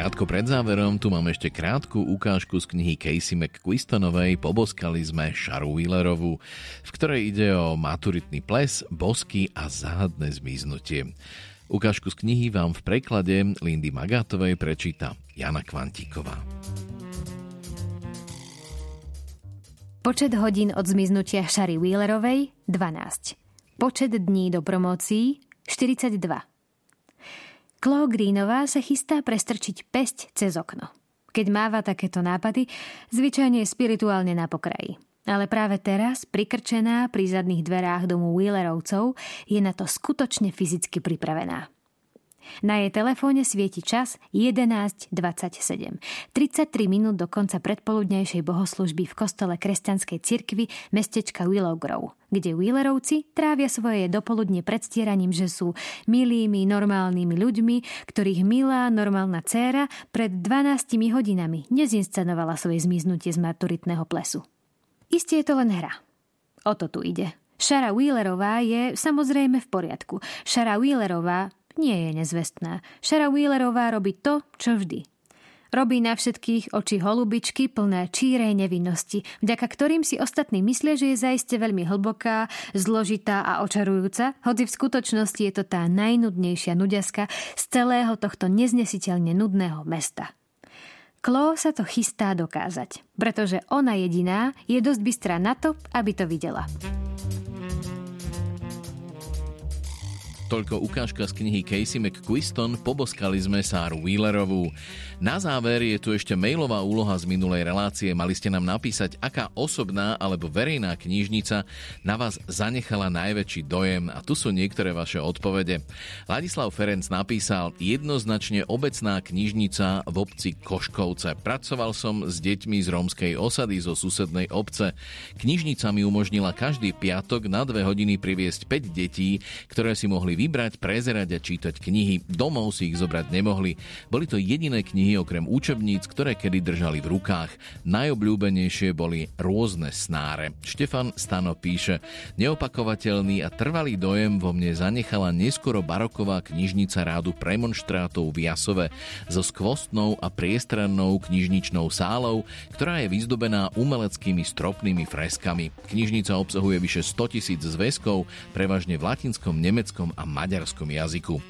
Krátko pred záverom tu máme ešte krátku ukážku z knihy Casey McQuistonovej Poboskali sme Sharu Wheelerovú, v ktorej ide o maturitný ples, bosky a záhadné zmiznutie. Ukážku z knihy vám v preklade Lindy Magátovej prečíta Jana Kvantíková. Počet hodín od zmiznutia Shary Wheelerovej 12. Počet dní do promócií 42. Chloe Greenová sa chystá prestrčiť päsť cez okno. Keď máva takéto nápady, zvyčajne je spirituálne na pokraji. Ale práve teraz, prikrčená pri zadných dverách domu Wheelerovcov, je na to skutočne fyzicky pripravená. Na jej telefóne svieti čas 11:27. 33 minút do konca predpoludnejšej bohoslužby v kostole kresťanskej cirkvi mestečka Willow Grove, kde Wheelerovci trávia svoje dopoludne predstieraním, že sú milými, normálnymi ľuďmi, ktorých milá, normálna dcéra pred 12 hodinami nezinscenovala svoje zmiznutie z maturitného plesu. Isté je to len hra. O to tu ide. Shara Wheelerová je samozrejme v poriadku. Shara Wheelerová nie je nezvestná. Shara Wheelerová robí to, čo vždy. Robí na všetkých oči holubičky plné čírej nevinnosti, vďaka ktorým si ostatní myslia, že je zaiste veľmi hlboká, zložitá a očarujúca, hoci v skutočnosti je to tá najnudnejšia nuďaska z celého tohto neznesiteľne nudného mesta. Chloe sa to chystá dokázať, pretože ona jediná je dosť bystrá na to, aby to videla. Toľko ukážka z knihy Casey McQuiston Poboskali sme Sharu Wheelerovú. Na záver je tu ešte mailová úloha z minulej relácie. Mali ste nám napísať, aká osobná alebo verejná knižnica na vás zanechala najväčší dojem. A tu sú niektoré vaše odpovede. Ladislav Ferenc napísal: jednoznačne obecná knižnica v obci Koškovce. Pracoval som s deťmi z rómskej osady zo susednej obce. Knižnica mi umožnila každý piatok na 2 hodiny priviesť 5 detí, ktoré si mohli vybrať, prezerať a čítať knihy. Domov si ich zobrať nemohli. Boli to jediné knihy okrem učebníc, ktoré kedy držali v rukách. Najobľúbenejšie boli Rôzne snáre. Štefan Stano píše: neopakovateľný a trvalý dojem vo mne zanechala neskoro baroková knižnica rádu premonštrátov v Jasove so skvostnou a priestrannou knižničnou sálou, ktorá je vyzdobená umeleckými stropnými freskami. Knižnica obsahuje vyše 100 000 zväzkov, prevažne v latinskom, nemeckom a maďarskom jazyku.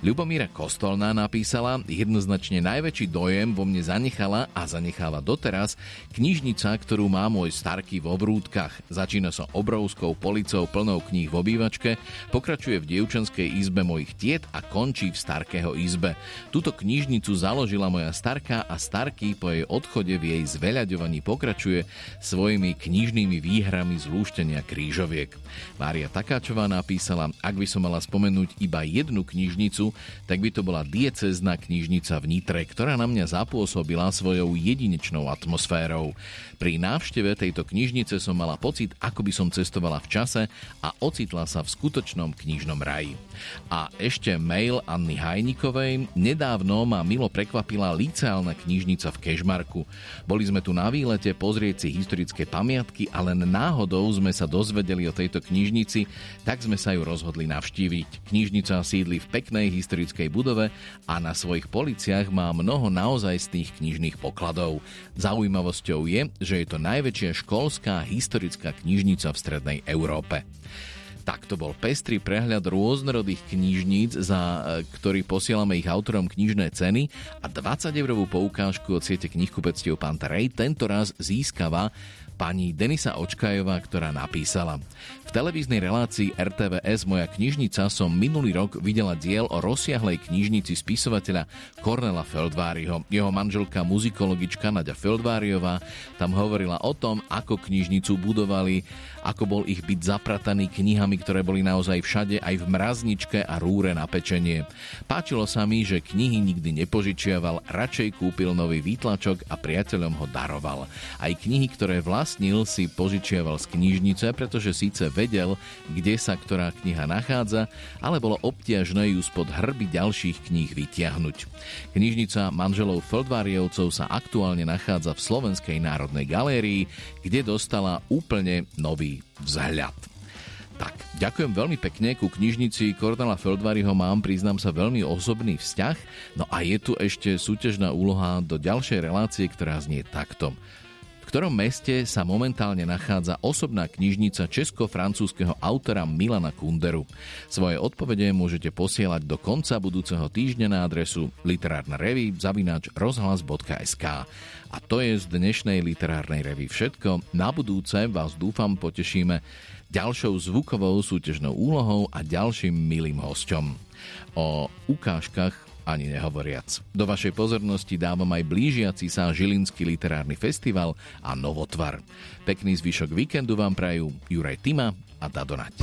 Ľubomíra Kostolná napísala: jednoznačne najväčší dojem vo mne zanechala a zanecháva doteraz knižnica, ktorú má môj starky vo Vrútkach. Začína sa obrovskou policou plnou kníh v obývačke, pokračuje v dievčenskej izbe mojich tiet a končí v starkého izbe. Túto knižnicu založila moja starka a starky po jej odchode v jej zveľaďovaní pokračuje svojimi knižnými výhrami z lúštenia krížoviek. Mária Takáčová napísala: ak by som mala spomenúť iba jednu knižnicu, tak by to bola diecézna knižnica v Nitre, ktorá na mňa zapôsobila svojou jedinečnou atmosférou. Pri návšteve tejto knižnice som mala pocit, ako by som cestovala v čase a ocitla sa v skutočnom knižnom raji. A ešte mail Anny Hajnikovej: nedávno ma milo prekvapila liceálna knižnica v Kežmarku. Boli sme tu na výlete pozrieť si historické pamiatky a len náhodou sme sa dozvedeli o tejto knižnici, tak sme sa ju rozhodli navštíviť. Knižnica sídli v peknej historickej budove a na svojich policiach má mnoho naozajstných knižných pokladov. Zaujímavosťou je, že je to najväčšia školská historická knižnica v strednej Európe. Tak to bol pestrý prehľad rôznorodých knižníc, za ktorý posielame ich autorom knižné ceny, a 20-eurovú poukážku od siete knihkupectiev Pantarej tentoraz získava pani Denisa Očkajová, ktorá napísala: v televíznej relácii RTVS Moja knižnica som minulý rok videla diel o rozsiahlej knižnici spisovateľa Kornela Feldváriho. Jeho manželka, muzikologička Naďa Feldváriová, tam hovorila o tom, ako knižnicu budovali, ako bol ich byt zaprataný knihami, ktoré boli naozaj všade, aj v mrazničke a rúre na pečenie. Páčilo sa mi, že knihy nikdy nepožičiaval, radšej kúpil nový výtlačok a priateľom ho daroval. Aj knihy, ktoré vlastnil, si požičiaval z knižnice, pretože síce vedel, kde sa ktorá kniha nachádza, ale bolo obťažné ju spod hrby ďalších kníh vytiahnuť. Knižnica manželov Feldváriovcov sa aktuálne nachádza v Slovenskej národnej galérii, kde dostala úplne nový vzhľad. Tak, Ďakujem veľmi pekne, ku knižnici Kornéla Feldváriho mám, priznám sa, veľmi osobný vzťah. No a je tu ešte súťažná úloha do ďalšej relácie, ktorá znie takto. V ktorom meste sa momentálne nachádza osobná knižnica česko-francúzskeho autora Milana Kunderu? Svoje odpovede môžete posielať do konca budúceho týždňa na adresu literárna revue@rozhlas.sk. A to je z dnešnej Literárnej revue všetko. Na budúce vás dúfam potešíme ďalšou zvukovou súťažnou úlohou a ďalším milým hosťom. O ukážkach ani nehovoriac. Do vašej pozornosti dávam aj blížiaci sa Žilinský literárny festival a Novotvar. Pekný zvyšok víkendu vám prajú Juraj Týma a Dado Naď.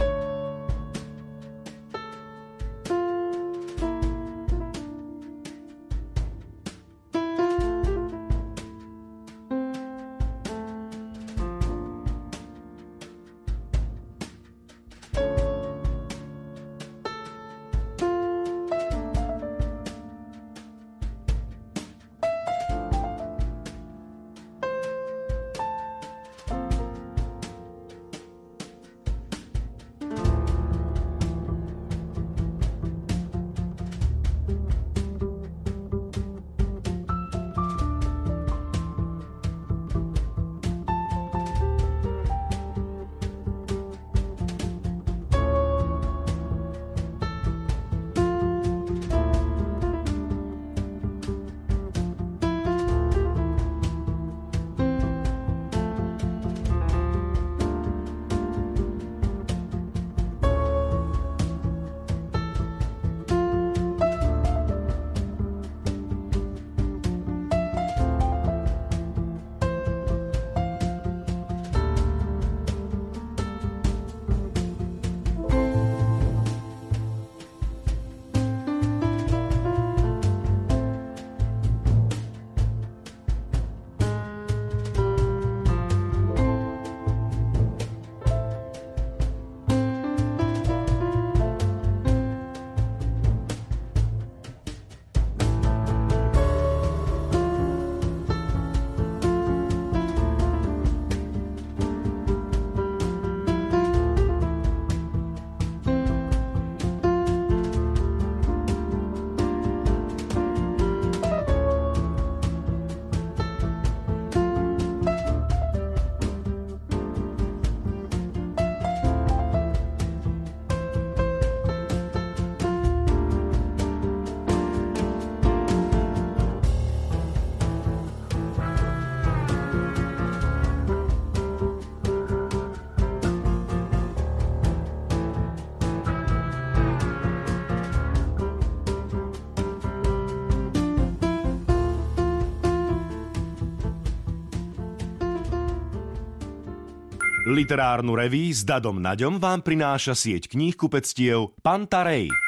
Literárnu reví s Dadom Naďom vám prináša sieť kníhkupectiev Pantarej.